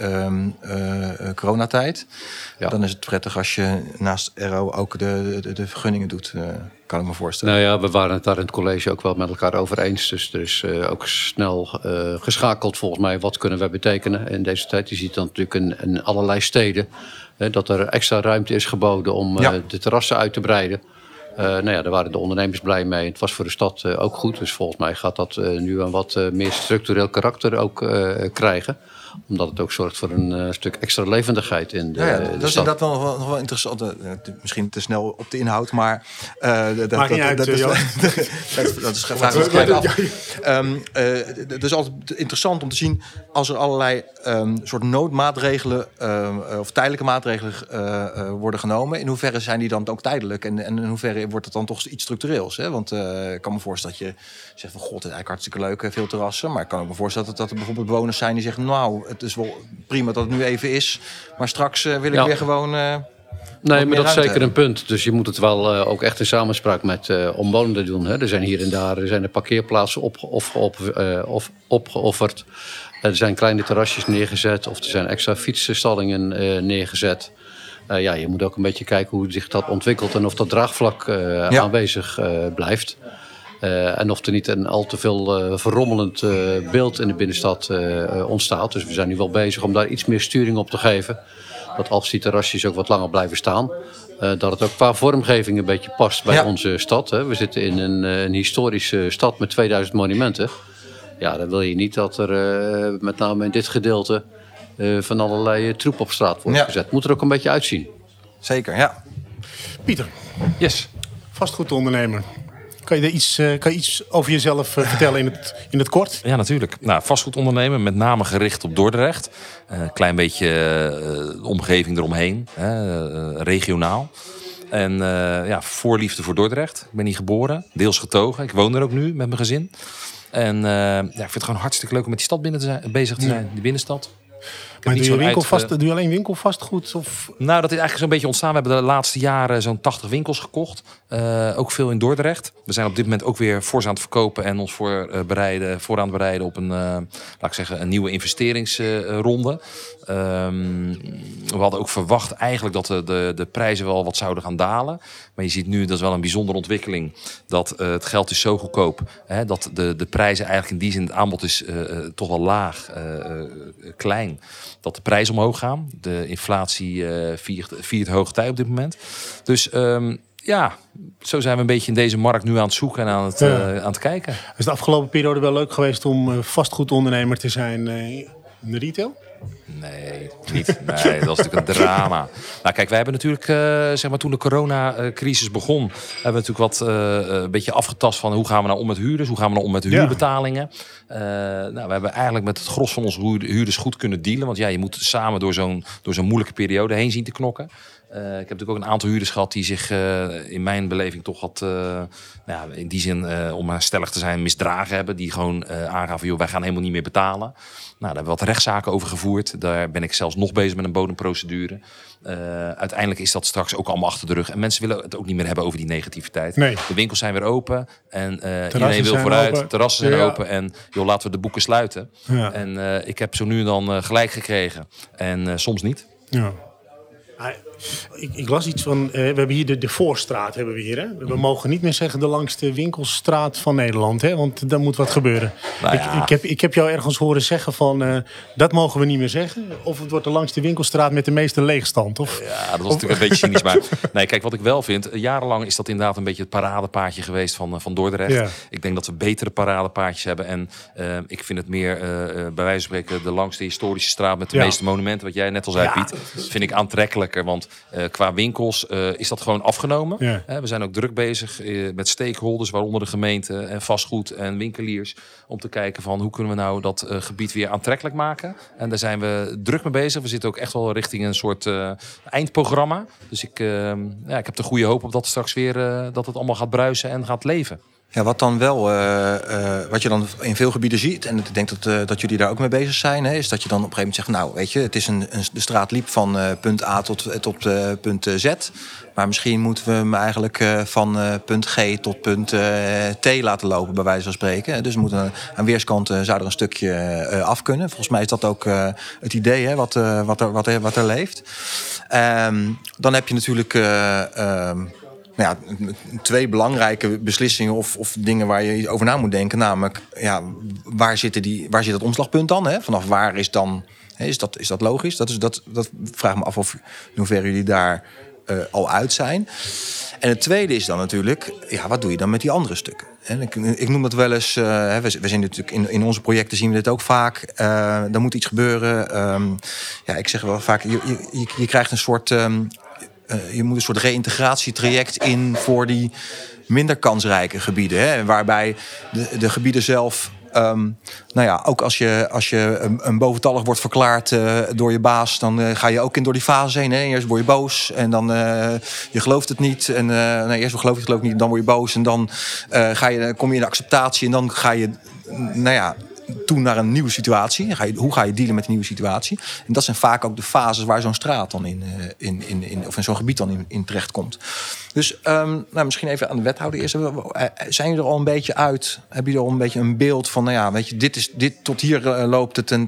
coronatijd. Ja. Dan is het prettig als je naast RO ook de vergunningen doet... kan ik me voorstellen. Nou ja, we waren het daar in het college ook wel met elkaar over eens. Dus er is ook snel geschakeld volgens mij. Wat kunnen wij betekenen in deze tijd? Je ziet dan natuurlijk in allerlei steden... dat er extra ruimte is geboden om de terrassen uit te breiden. Nou ja, daar waren de ondernemers blij mee. Het was voor de stad ook goed. Dus volgens mij gaat dat nu een wat meer structureel karakter ook krijgen. Omdat het ook zorgt voor een stuk extra levendigheid in de stad. Ja, dat is inderdaad nog wel interessant. Misschien te snel op de inhoud, maar... Maakt niet uit, dat is graag. Het is altijd interessant om te zien... als er allerlei soort noodmaatregelen... of tijdelijke maatregelen worden genomen... in hoeverre zijn die dan ook tijdelijk? En in hoeverre wordt het dan toch iets structureels? Hè? Want ik kan me voorstellen dat je zegt... van god, het is eigenlijk hartstikke leuk, veel terrassen. Maar ik kan ook me voorstellen dat er bijvoorbeeld bewoners zijn... die zeggen, nou... Het is wel prima dat het nu even is. Maar straks wil ik weer gewoon... nee, maar dat is zeker een punt. Dus je moet het wel ook echt in samenspraak met omwonenden doen. Hè. Er zijn hier en daar parkeerplaatsen opgeofferd. Er zijn kleine terrasjes neergezet. Of er zijn extra fietsenstallingen neergezet. Ja, je moet ook een beetje kijken hoe zich dat ontwikkelt. En of dat draagvlak aanwezig blijft. En of er niet een al te veel verrommelend beeld in de binnenstad ontstaat. Dus we zijn nu wel bezig om daar iets meer sturing op te geven. Dat als die terrasjes ook wat langer blijven staan. Dat het ook qua vormgeving een beetje past bij onze stad. Hè. We zitten in een historische stad met 2000 monumenten. Ja, dan wil je niet dat er met name in dit gedeelte van allerlei troep op straat wordt gezet. Moet er ook een beetje uitzien. Zeker, ja. Pieter. Yes. Vastgoedondernemer. Kan je iets over jezelf vertellen in het kort? Ja, natuurlijk. Nou, vastgoedondernemen, met name gericht op Dordrecht. Klein beetje omgeving eromheen, regionaal. En voorliefde voor Dordrecht. Ik ben hier geboren, deels getogen. Ik woon er ook nu met mijn gezin. En ik vind het gewoon hartstikke leuk om met die stad bezig te zijn, die binnenstad. Maar doe je alleen winkelvastgoed? Of? Nou, dat is eigenlijk zo'n beetje ontstaan. We hebben de laatste jaren zo'n 80 winkels gekocht. Ook veel in Dordrecht. We zijn op dit moment ook weer fors aan het verkopen... en ons vooraan bereiden op een nieuwe investeringsronde. We hadden ook verwacht eigenlijk dat de prijzen wel wat zouden gaan dalen. Maar je ziet nu, dat is wel een bijzondere ontwikkeling... dat het geld is zo goedkoop... Hè, dat de prijzen eigenlijk in die zin... het aanbod is toch wel laag, klein... dat de prijzen omhoog gaan. De inflatie viert hoogtij op dit moment. Dus zo zijn we een beetje in deze markt nu aan het zoeken en aan het kijken. Is de afgelopen periode wel leuk geweest om vastgoedondernemer te zijn in de retail? Nee, niet. Nee, dat was natuurlijk een drama. Nou kijk, wij hebben natuurlijk, toen de coronacrisis begon... hebben we natuurlijk een beetje afgetast van... hoe gaan we nou om met huurders? Hoe gaan we nou om met huurbetalingen? We hebben eigenlijk met het gros van onze huurders goed kunnen dealen. Want ja, je moet samen door zo'n moeilijke periode heen zien te knokken. Ik heb natuurlijk ook een aantal huurders gehad die zich in mijn beleving toch had... in die zin, om maar stellig te zijn, misdragen hebben. Die gewoon aangaven, joh, wij gaan helemaal niet meer betalen. Nou, daar hebben we wat rechtszaken over gevoerd. Daar ben ik zelfs nog bezig met een bodemprocedure. Uiteindelijk is dat straks ook allemaal achter de rug. En mensen willen het ook niet meer hebben over die negativiteit. Nee. De winkels zijn weer open. En iedereen wil vooruit. Open. Terrassen zijn open. En joh, laten we de boeken sluiten. Ja. En ik heb zo nu en dan gelijk gekregen. En soms niet. Ja. Ik las iets van... we hebben hier de Voorstraat. Hebben we hier, hè? We mogen niet meer zeggen de langste winkelstraat van Nederland. Hè? Want daar moet wat gebeuren. Nou ja. ik heb jou ergens horen zeggen van... dat mogen we niet meer zeggen. Of het wordt de langste winkelstraat met de meeste leegstand. Of, ja, dat was natuurlijk een beetje cynisch. Maar nee, kijk, wat ik wel vind... jarenlang is dat inderdaad een beetje het paradepaadje geweest van Dordrecht. Ja. Ik denk dat we betere paradepaadjes hebben. En ik vind het meer, bij wijze van spreken... de langste historische straat met de meeste monumenten. Wat jij net al zei, Piet. Dat vind ik aantrekkelijker. Want... qua winkels is dat gewoon afgenomen. Ja. We zijn ook druk bezig met stakeholders, waaronder de gemeente en vastgoed en winkeliers, om te kijken van hoe kunnen we nou dat gebied weer aantrekkelijk maken. En daar zijn we druk mee bezig. We zitten ook echt wel richting een soort eindprogramma. Dus ik heb de goede hoop op dat straks weer dat het allemaal gaat bruisen en gaat leven. Ja, wat dan wel, wat je dan in veel gebieden ziet, en ik denk dat jullie daar ook mee bezig zijn, hè, is dat je dan op een gegeven moment zegt, nou weet je, het is de straat liep van punt A tot punt Z. Maar misschien moeten we hem eigenlijk van punt G tot punt T laten lopen, bij wijze van spreken. Dus aan weerskanten zou er een stukje af kunnen. Volgens mij is dat ook het idee, hè, wat er leeft. Dan heb je natuurlijk... Nou ja, twee belangrijke beslissingen of dingen waar je over na moet denken. Namelijk, ja, waar zit dat omslagpunt dan? Hè? Vanaf waar is dan... Hè, is dat logisch? Dat vraag me af of in hoeverre jullie daar al uit zijn. En het tweede is dan natuurlijk... Ja, wat doe je dan met die andere stukken? En ik noem dat wel eens... we zien natuurlijk in onze projecten zien we dit ook vaak. Er moet iets gebeuren. Ja, ik zeg wel vaak... Je krijgt een soort... je moet een soort reïntegratietraject in voor die minder kansrijke gebieden. Hè? Waarbij de gebieden zelf... nou ja, ook als je een boventallig wordt verklaard door je baas... dan ga je ook door die fase heen. Hè? Eerst word je boos en dan je gelooft het niet. En, nee, eerst geloof ik niet, dan word je boos. En dan kom je in de acceptatie en dan ga je... nou ja, toen naar een nieuwe situatie. Hoe ga je dealen met een nieuwe situatie? En dat zijn vaak ook de fases waar zo'n straat dan of in zo'n gebied dan in terecht komt. Dus nou, misschien even aan de wethouder eerst. Zijn jullie er al een beetje uit? Hebben jullie al een beetje een beeld van, nou ja, weet je, dit tot hier loopt het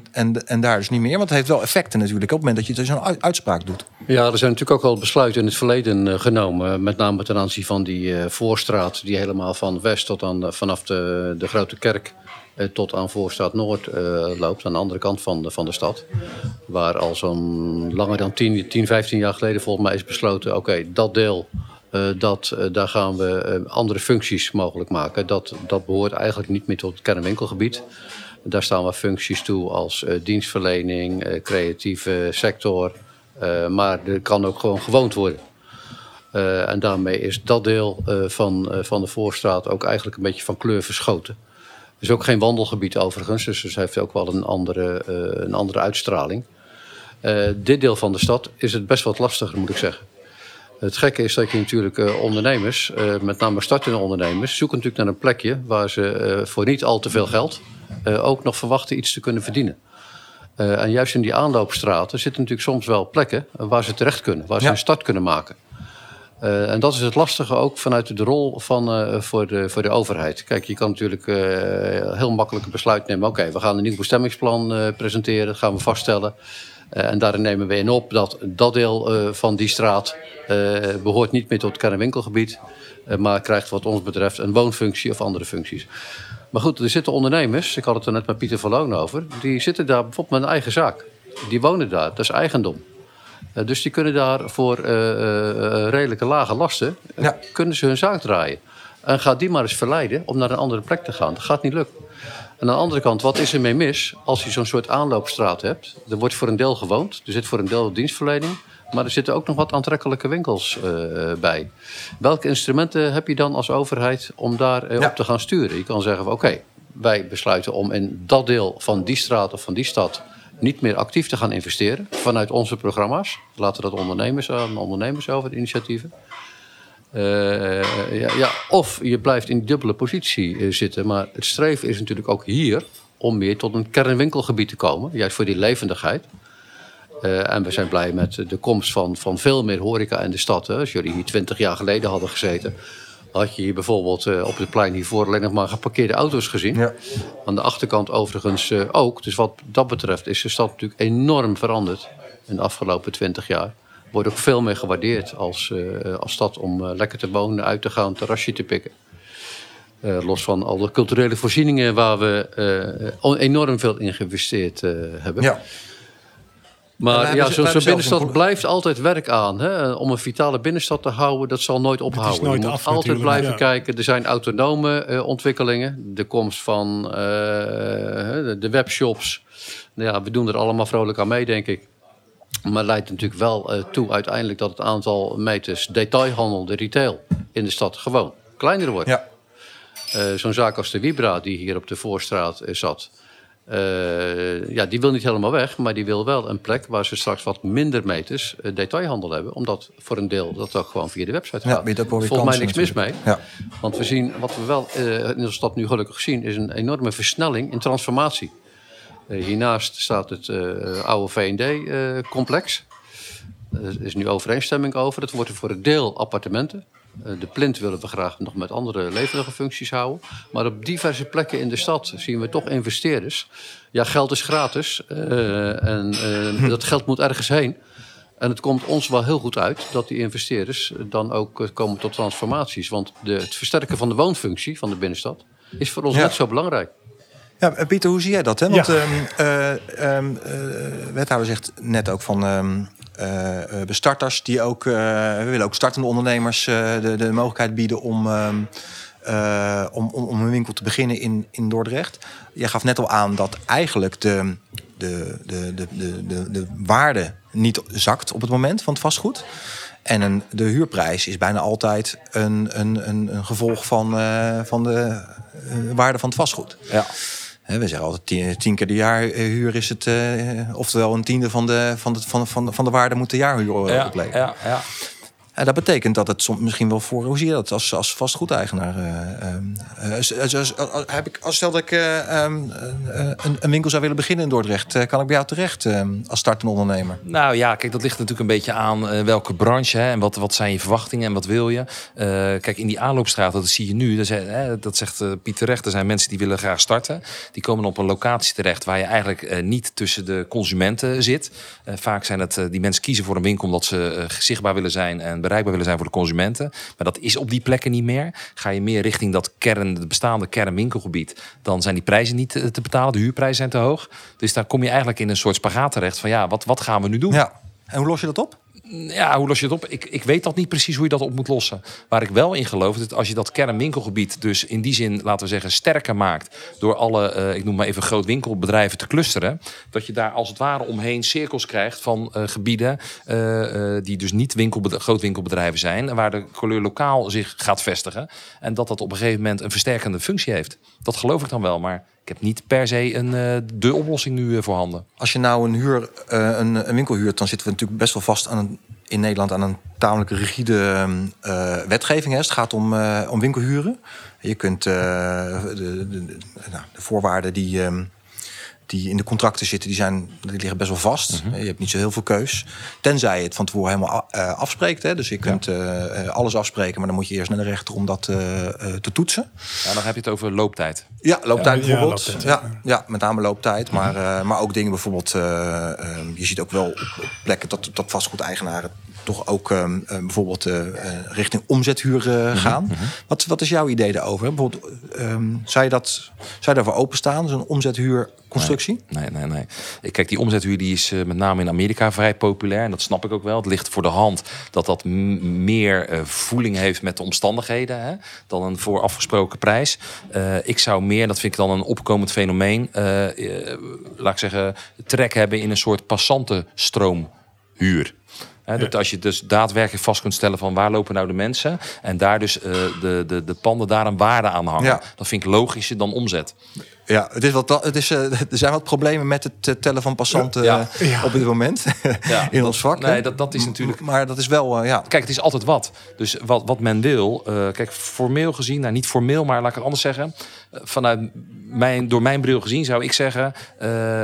en daar dus niet meer? Want het heeft wel effecten natuurlijk op het moment dat je zo'n uitspraak doet. Ja, er zijn natuurlijk ook al besluiten in het verleden genomen. Met name ten aanzien van die voorstraat die helemaal van west tot aan vanaf de Grote Kerk tot aan Voorstraat Noord loopt, aan de andere kant van de stad. Waar al zo'n langer dan 10, 15 jaar geleden volgens mij is besloten... oké, dat deel, daar gaan we andere functies mogelijk maken. Dat behoort eigenlijk niet meer tot het kernwinkelgebied. Daar staan wel functies toe als dienstverlening, creatieve sector. Maar er kan ook gewoon gewoond worden. En daarmee is dat deel van de Voorstraat ook eigenlijk een beetje van kleur verschoten. Het is ook geen wandelgebied overigens, dus het heeft ook wel een andere uitstraling. Dit deel van de stad is het best wat lastiger, moet ik zeggen. Het gekke is dat je natuurlijk ondernemers, met name startende ondernemers... zoeken natuurlijk naar een plekje waar ze voor niet al te veel geld... ook nog verwachten iets te kunnen verdienen. En juist in die aanloopstraten zitten natuurlijk soms wel plekken waar ze terecht kunnen. Waar ze een start kunnen maken. En dat is het lastige ook vanuit de rol voor de overheid. Kijk, je kan natuurlijk heel makkelijk een besluit nemen. Oké, we gaan een nieuw bestemmingsplan presenteren, dat gaan we vaststellen. En daarin nemen we in op dat dat deel van die straat behoort niet meer tot het kernwinkelgebied. Maar krijgt wat ons betreft een woonfunctie of andere functies. Maar goed, er zitten ondernemers, ik had het er net met Pieter van Loon over. Die zitten daar bijvoorbeeld met een eigen zaak. Die wonen daar, dat is eigendom. Dus die kunnen daar voor redelijke lage lasten... kunnen ze hun zaak draaien. En gaat die maar eens verleiden om naar een andere plek te gaan. Dat gaat niet lukken. En aan de andere kant, wat is er mee mis als je zo'n soort aanloopstraat hebt? Er wordt voor een deel gewoond, er zit voor een deel dienstverlening... maar er zitten ook nog wat aantrekkelijke winkels bij. Welke instrumenten heb je dan als overheid om daar op te gaan sturen? Je kan zeggen, oké, wij besluiten om in dat deel van die straat of van die stad... niet meer actief te gaan investeren vanuit onze programma's. Laten dat ondernemers aan ondernemers over, initiatieven. Of je blijft in die dubbele positie zitten. Maar het streven is natuurlijk ook hier om meer tot een kernwinkelgebied te komen. Juist voor die levendigheid. En we zijn blij met de komst van veel meer horeca in de stad. Hè. Als jullie hier 20 jaar geleden hadden gezeten... had je hier bijvoorbeeld op het plein hiervoor alleen nog maar geparkeerde auto's gezien. Ja. Aan de achterkant overigens ook. Dus wat dat betreft is de stad natuurlijk enorm veranderd in de afgelopen 20 jaar. Wordt ook veel meer gewaardeerd als stad om lekker te wonen, uit te gaan, terrasje te pikken. Los van al de culturele voorzieningen waar we enorm veel in geïnvesteerd hebben. Ja. Maar ja, zo'n binnenstad blijft altijd werk aan. Hè? Om een vitale binnenstad te houden, dat zal nooit ophouden. Nooit je moet af, altijd blijven kijken. Er zijn autonome ontwikkelingen. De komst van de webshops. Nou ja, we doen er allemaal vrolijk aan mee, denk ik. Maar leidt natuurlijk wel toe uiteindelijk dat het aantal meters detailhandel, de retail, in de stad gewoon kleiner wordt. Ja. Zo'n zaak als de Wibra, die hier op de Voorstraat zat... Ja, die wil niet helemaal weg, maar die wil wel een plek waar ze straks wat minder meters detailhandel hebben. Omdat voor een deel dat ook gewoon via de website gaat. Ja, volgens mij niks mis mee. Ja. Want we zien, wat we wel in de stad nu gelukkig zien, is een enorme versnelling in transformatie. Hiernaast staat het oude V&D-complex. Er is nu overeenstemming over. Dat wordt voor een deel appartementen. De plint willen we graag nog met andere levendige functies houden. Maar op diverse plekken in de stad zien we toch investeerders. Ja, geld is gratis. Dat geld moet ergens heen. En het komt ons wel heel goed uit dat die investeerders dan ook komen tot transformaties. Want het versterken van de woonfunctie van de binnenstad is voor ons net zo belangrijk. Ja, Pieter, hoe zie jij dat? Hè? Want wethouder zegt net ook van... bestarters die ook... we willen ook startende ondernemers de mogelijkheid bieden om een winkel te beginnen in Dordrecht. Jij gaf net al aan dat eigenlijk de waarde niet zakt op het moment van het vastgoed. En de huurprijs is bijna altijd een gevolg van de waarde van het vastgoed. Ja. We zeggen altijd 10 keer de jaarhuur is het... oftewel een tiende van de waarde moet de jaarhuur opleveren. Ja, ja, ja. En dat betekent dat het soms misschien wel voor... Hoe zie je dat als vastgoedeigenaar? Stel dat ik een winkel zou willen beginnen in Dordrecht... kan ik bij jou terecht als startende ondernemer? Nou ja, kijk, dat ligt natuurlijk een beetje aan welke branche... Hè, en wat zijn je verwachtingen en wat wil je? Kijk, in die aanloopstraat, dat zie je nu... dat zegt Piet terecht, er zijn mensen die willen graag starten. Die komen op een locatie terecht waar je eigenlijk niet tussen de consumenten zit. Vaak zijn het die mensen kiezen voor een winkel omdat ze zichtbaar willen zijn... en bereikbaar willen zijn voor de consumenten. Maar dat is op die plekken niet meer. Ga je meer richting het bestaande kernwinkelgebied... dan zijn die prijzen niet te betalen. De huurprijzen zijn te hoog. Dus daar kom je eigenlijk in een soort spagaat terecht... van ja, wat gaan we nu doen? Ja. En hoe los je dat op? Ja, hoe los je het op? Ik weet dat niet precies hoe je dat op moet lossen. Waar ik wel in geloof, dat als je dat kernwinkelgebied... dus in die zin, laten we zeggen, sterker maakt... door alle, ik noem maar even grootwinkelbedrijven te clusteren... dat je daar als het ware omheen cirkels krijgt van gebieden... die dus niet grootwinkelbedrijven zijn... waar de couleur lokaal zich gaat vestigen... en dat op een gegeven moment een versterkende functie heeft. Dat geloof ik dan wel, maar... Ik heb niet per se de oplossing nu voorhanden. Als je nou een winkel huurt... dan zitten we natuurlijk best wel vast in Nederland... aan een tamelijk rigide wetgeving. Hè. Het gaat om winkelhuren. Je kunt de voorwaarden die in de contracten zitten... die liggen best wel vast. Mm-hmm. Je hebt niet zo heel veel keus. Tenzij je het van tevoren helemaal afspreekt. Hè. Dus je kunt alles afspreken... maar dan moet je eerst naar de rechter om dat te toetsen. Ja, dan heb je het over looptijd. Ja, looptijd bijvoorbeeld. Ja, looptijd, ja, met name looptijd. Mm-hmm. Maar ook dingen bijvoorbeeld... je ziet ook wel op plekken dat vastgoedeigenaren... toch ook bijvoorbeeld richting omzethuur gaan. Mm-hmm. Wat is jouw idee daarover? Bijvoorbeeld, zou je daarvoor openstaan? Zo'n omzethuurconstructie? Nee. Kijk, die omzethuur die is met name in Amerika vrij populair. En dat snap ik ook wel. Het ligt voor de hand dat dat meer voeling heeft met de omstandigheden... Hè, dan een voorafgesproken prijs. Ik zou meer, dat vind ik dan een opkomend fenomeen... laat ik zeggen, trek hebben in een soort passantenstroomhuur... He, dat als je dus daadwerkelijk vast kunt stellen van waar lopen nou de mensen... en daar dus de panden daar een waarde aan hangen. Ja. Dat vind ik logischer dan omzet. Ja, er zijn wat problemen met het tellen van passanten op dit moment in ons vak. Nee, dat is natuurlijk... Maar dat is wel, Kijk, het is altijd wat. Dus wat men wil... kijk, formeel gezien, nou niet formeel, maar laat ik het anders zeggen... door mijn bril gezien zou ik zeggen...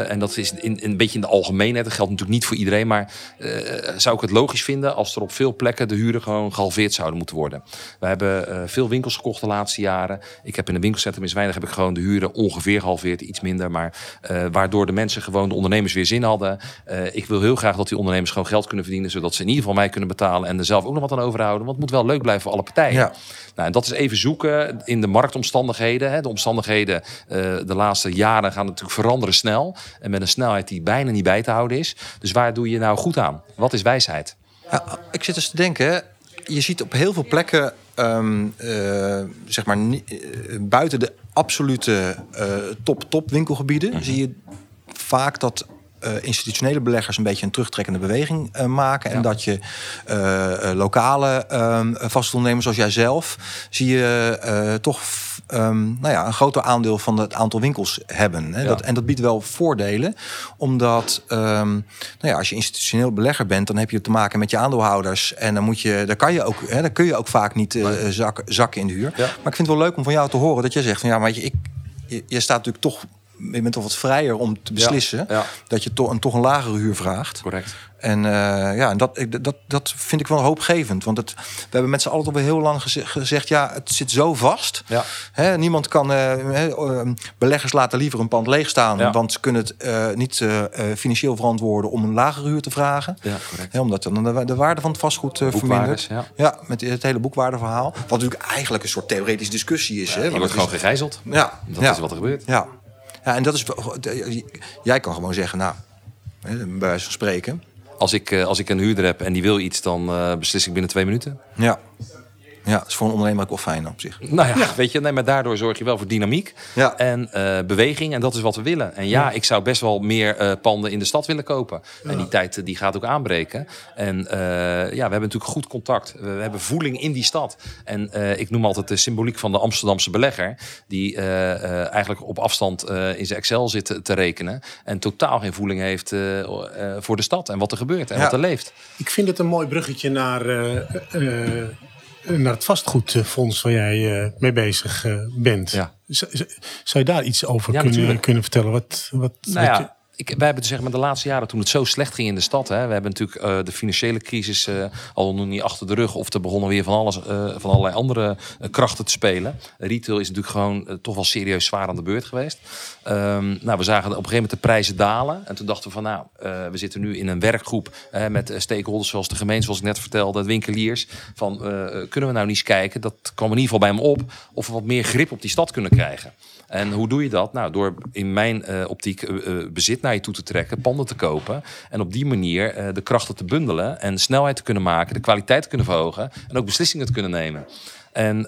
en dat is een beetje in de algemeenheid, dat geldt natuurlijk niet voor iedereen... maar zou ik het logisch vinden als er op veel plekken... de huren gewoon gehalveerd zouden moeten worden. We hebben veel winkels gekocht de laatste jaren. Ik heb in een winkelcentrum in Zwijndrecht heb ik gewoon de huren ongeveer... gehalveerd, iets minder, maar waardoor de mensen gewoon, de ondernemers weer zin hadden. Ik wil heel graag dat die ondernemers gewoon geld kunnen verdienen, zodat ze in ieder geval mij kunnen betalen en er zelf ook nog wat aan overhouden, want het moet wel leuk blijven voor alle partijen. Ja. Nou, en dat is even zoeken in de marktomstandigheden. Hè. De omstandigheden de laatste jaren gaan natuurlijk veranderen snel en met een snelheid die bijna niet bij te houden is. Dus waar doe je nou goed aan? Wat is wijsheid? Ja, ik zit dus te denken, je ziet op heel veel plekken zeg maar buiten de absolute top winkelgebieden... zie je vaak dat institutionele beleggers een beetje een terugtrekkende beweging maken. En dat je lokale vastgoedondernemers zoals jijzelf, zie je toch een groter aandeel van het aantal winkels hebben. Hè? Ja. Dat biedt wel voordelen, omdat als je institutioneel belegger bent, dan heb je te maken met je aandeelhouders. En dan kun je ook vaak niet zakken in de huur. Ja. Maar ik vind het wel leuk om van jou te horen dat jij zegt van ja, maar je staat natuurlijk toch. Je bent toch wat vrijer om te beslissen. Ja, ja. Dat je toch een lagere huur vraagt. Correct. En dat vind ik wel hoopgevend. Want we hebben met z'n allen toch wel heel lang gezegd... ja, het zit zo vast. Ja. Hè, niemand kan... beleggers laten liever een pand leegstaan... Ja. Want ze kunnen het niet financieel verantwoorden... om een lagere huur te vragen. Ja, correct. Hè, omdat dan de waarde van het vastgoed vermindert. Ja. Ja, met het hele boekwaardeverhaal. Wat natuurlijk eigenlijk een soort theoretische discussie is. Ja, hè, je wordt gewoon gegijzeld. Ja. Dat is wat er gebeurt. Ja. Ja, en dat is... Jij kan gewoon zeggen, nou, bij wijze van spreken... Als ik een huurder heb en die wil iets, dan beslis ik binnen 2 minuten. Ja. Ja, dat is voor een ondernemer ook wel fijn op zich. Nou ja, weet je, maar daardoor zorg je wel voor dynamiek en beweging. En dat is wat we willen. En ja, ik zou best wel meer panden in de stad willen kopen. Ja. En die tijd die gaat ook aanbreken. En we hebben natuurlijk goed contact. We hebben voeling in die stad. En ik noem altijd de symboliek van de Amsterdamse belegger. Die eigenlijk op afstand in zijn Excel zit te rekenen. En totaal geen voeling heeft voor de stad. En wat er gebeurt en wat er leeft. Ik vind het een mooi bruggetje naar het vastgoedfonds waar jij mee bezig bent. Ja. Zou je daar iets over kunnen vertellen? Wij hebben zeg maar de laatste jaren, toen het zo slecht ging in de stad... Hè, we hebben natuurlijk de financiële crisis al nog niet achter de rug... of er begonnen weer van allerlei andere krachten te spelen. Retail is natuurlijk gewoon toch wel serieus zwaar aan de beurt geweest. We zagen op een gegeven moment de prijzen dalen. En toen dachten we van we zitten nu in een werkgroep... met stakeholders zoals de gemeente, zoals ik net vertelde... winkeliers, van kunnen we nou niet eens kijken... dat kwam in ieder geval bij hem op... of we wat meer grip op die stad kunnen krijgen... En hoe doe je dat? Nou, door in mijn optiek bezit naar je toe te trekken, panden te kopen. En op die manier de krachten te bundelen en snelheid te kunnen maken, de kwaliteit te kunnen verhogen en ook beslissingen te kunnen nemen. En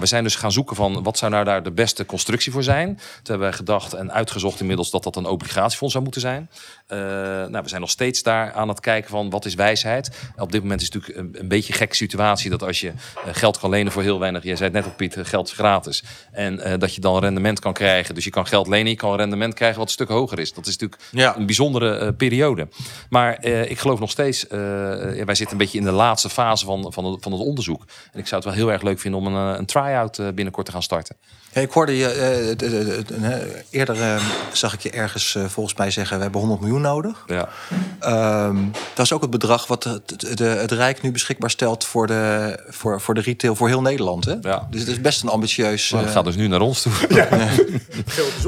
we zijn dus gaan zoeken van wat zou nou daar de beste constructie voor zijn. Toen hebben we gedacht en uitgezocht inmiddels dat een obligatiefonds zou moeten zijn. We zijn nog steeds daar aan het kijken van wat is wijsheid. Op dit moment is het natuurlijk een beetje een gekke situatie dat als je geld kan lenen voor heel weinig. Jij zei het net al, Piet, geld is gratis. En dat je dan rendement kan krijgen. Dus je kan geld lenen, je kan rendement krijgen wat een stuk hoger is. Dat is natuurlijk een bijzondere periode. Maar ik geloof nog steeds, wij zitten een beetje in de laatste fase van het onderzoek. En ik zou het wel heel erg leuk vinden om een try-out binnenkort te gaan starten. Hey, ik hoorde je eerder zag ik je ergens volgens mij zeggen... we hebben 100 miljoen nodig. Ja. Dat is ook het bedrag wat het Rijk nu beschikbaar stelt... voor de retail, voor heel Nederland. Hè? Ja. Dus het is best een ambitieus... Het gaat dus nu naar ons toe. Ja.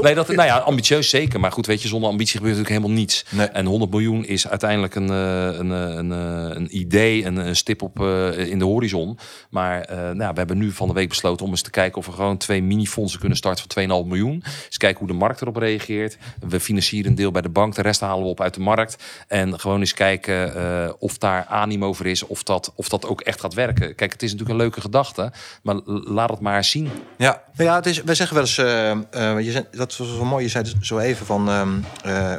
Nee, ambitieus zeker. Maar goed, weet je, zonder ambitie gebeurt natuurlijk helemaal niets. Nee. En 100 miljoen is uiteindelijk een idee, een stip op in de horizon. Maar we hebben nu van de week besloten om eens te kijken... of we gewoon 2 minifondsen kunnen starten van 2,5 miljoen. Eens kijken hoe de markt erop reageert. We financieren een deel bij de bank, de rest halen we op uit de markt. En gewoon eens kijken of daar animo voor is, of dat ook echt gaat werken. Kijk, het is natuurlijk een leuke gedachte, maar laat het maar eens zien. Ja, wij zeggen wel eens, dat was wel mooi, je zei zo even van...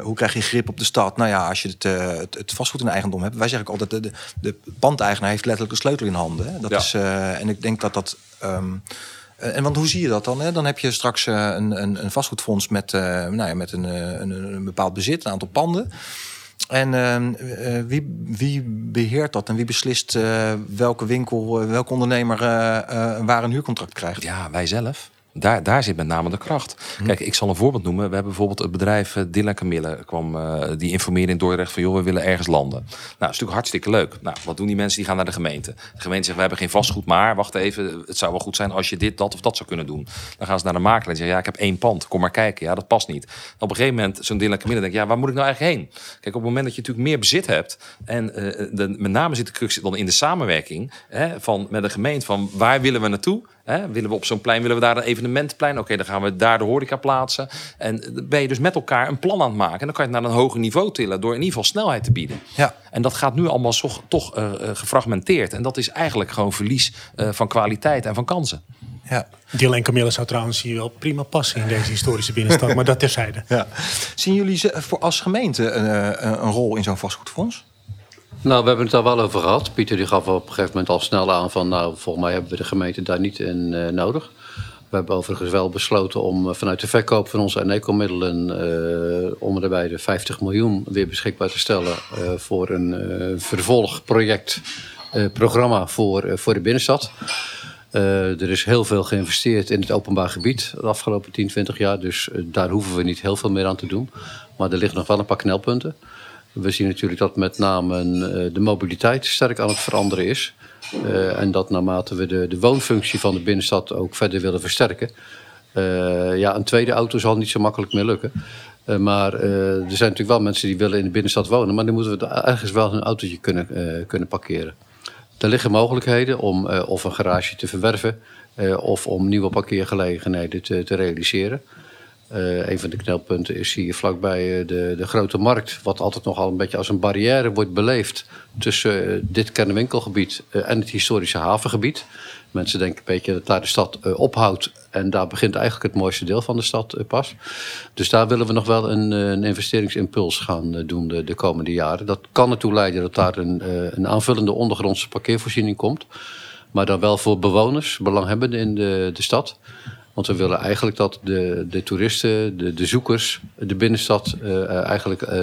hoe krijg je grip op de stad? Nou ja, als je het vastgoed in eigendom hebt... wij zeggen ook altijd, de pandeigenaar heeft letterlijk een sleutel in handen. Hè? Dat is, en ik denk dat... En want hoe zie je dat dan? Hè? Dan heb je straks een vastgoedfonds met een bepaald bezit, een aantal panden. En wie beheert dat en wie beslist welke winkel, welke ondernemer waar een huurcontract krijgt? Ja, wij zelf. Daar zit met name de kracht. Kijk, ik zal een voorbeeld noemen. We hebben bijvoorbeeld het bedrijf Enecomiddelen kwam, die informeerde in Dordrecht van... joh, we willen ergens landen. Nou, dat is natuurlijk hartstikke leuk. Nou, wat doen die mensen? Die gaan naar de gemeente. De gemeente zegt, we hebben geen vastgoed, maar wacht even... het zou wel goed zijn als je dit, dat of dat zou kunnen doen. Dan gaan ze naar de makelaar en zeggen, ja, ik heb 1 pand. Kom maar kijken. Ja, dat past niet. Op een gegeven moment, zo'n Enecomiddelen denkt... ja, waar moet ik nou eigenlijk heen? Kijk, op het moment dat je natuurlijk meer bezit hebt... en met name zit de crux dan in de samenwerking... met de gemeente van waar willen we naartoe... Willen we op zo'n plein, willen we daar een evenementenplein? Oké, dan gaan we daar de horeca plaatsen. En dan ben je dus met elkaar een plan aan het maken. En dan kan je het naar een hoger niveau tillen... door in ieder geval snelheid te bieden. Ja. En dat gaat nu allemaal toch gefragmenteerd. En dat is eigenlijk gewoon verlies van kwaliteit en van kansen. Ja. Dil en Camilla zou trouwens hier wel prima passen in deze historische binnenstad, maar dat terzijde. Ja. Zien jullie voor als gemeente een rol in zo'n vastgoedfonds? Nou, we hebben het daar wel over gehad. Pieter die gaf op een gegeven moment al snel aan van, nou, volgens mij hebben we de gemeente daar niet in nodig. We hebben overigens wel besloten om vanuit de verkoop van onze Enecomiddelen onder de beide 50 miljoen weer beschikbaar te stellen voor een vervolgprojectprogramma voor de binnenstad. Er is heel veel geïnvesteerd in het openbaar gebied de afgelopen 10, 20 jaar. Dus daar hoeven we niet heel veel meer aan te doen. Maar er liggen nog wel een paar knelpunten. We zien natuurlijk dat met name de mobiliteit sterk aan het veranderen is. En dat naarmate we de woonfunctie van de binnenstad ook verder willen versterken. Een tweede auto zal niet zo makkelijk meer lukken. Maar er zijn natuurlijk wel mensen die willen in de binnenstad wonen. Maar dan moeten we ergens wel een autootje kunnen parkeren. Er liggen mogelijkheden om of een garage te verwerven of om nieuwe parkeergelegenheden te realiseren. Een van de knelpunten is hier vlakbij de grote markt, wat altijd nogal een beetje als een barrière wordt beleefd tussen dit kernwinkelgebied en het historische havengebied. Mensen denken een beetje dat daar de stad ophoudt en daar begint eigenlijk het mooiste deel van de stad pas. Dus daar willen we nog wel een investeringsimpuls gaan doen de komende jaren. Dat kan ertoe leiden dat daar een aanvullende ondergrondse parkeervoorziening komt. Maar dan wel voor bewoners, belanghebbenden in de stad. Want we willen eigenlijk dat de toeristen, de zoekers, de binnenstad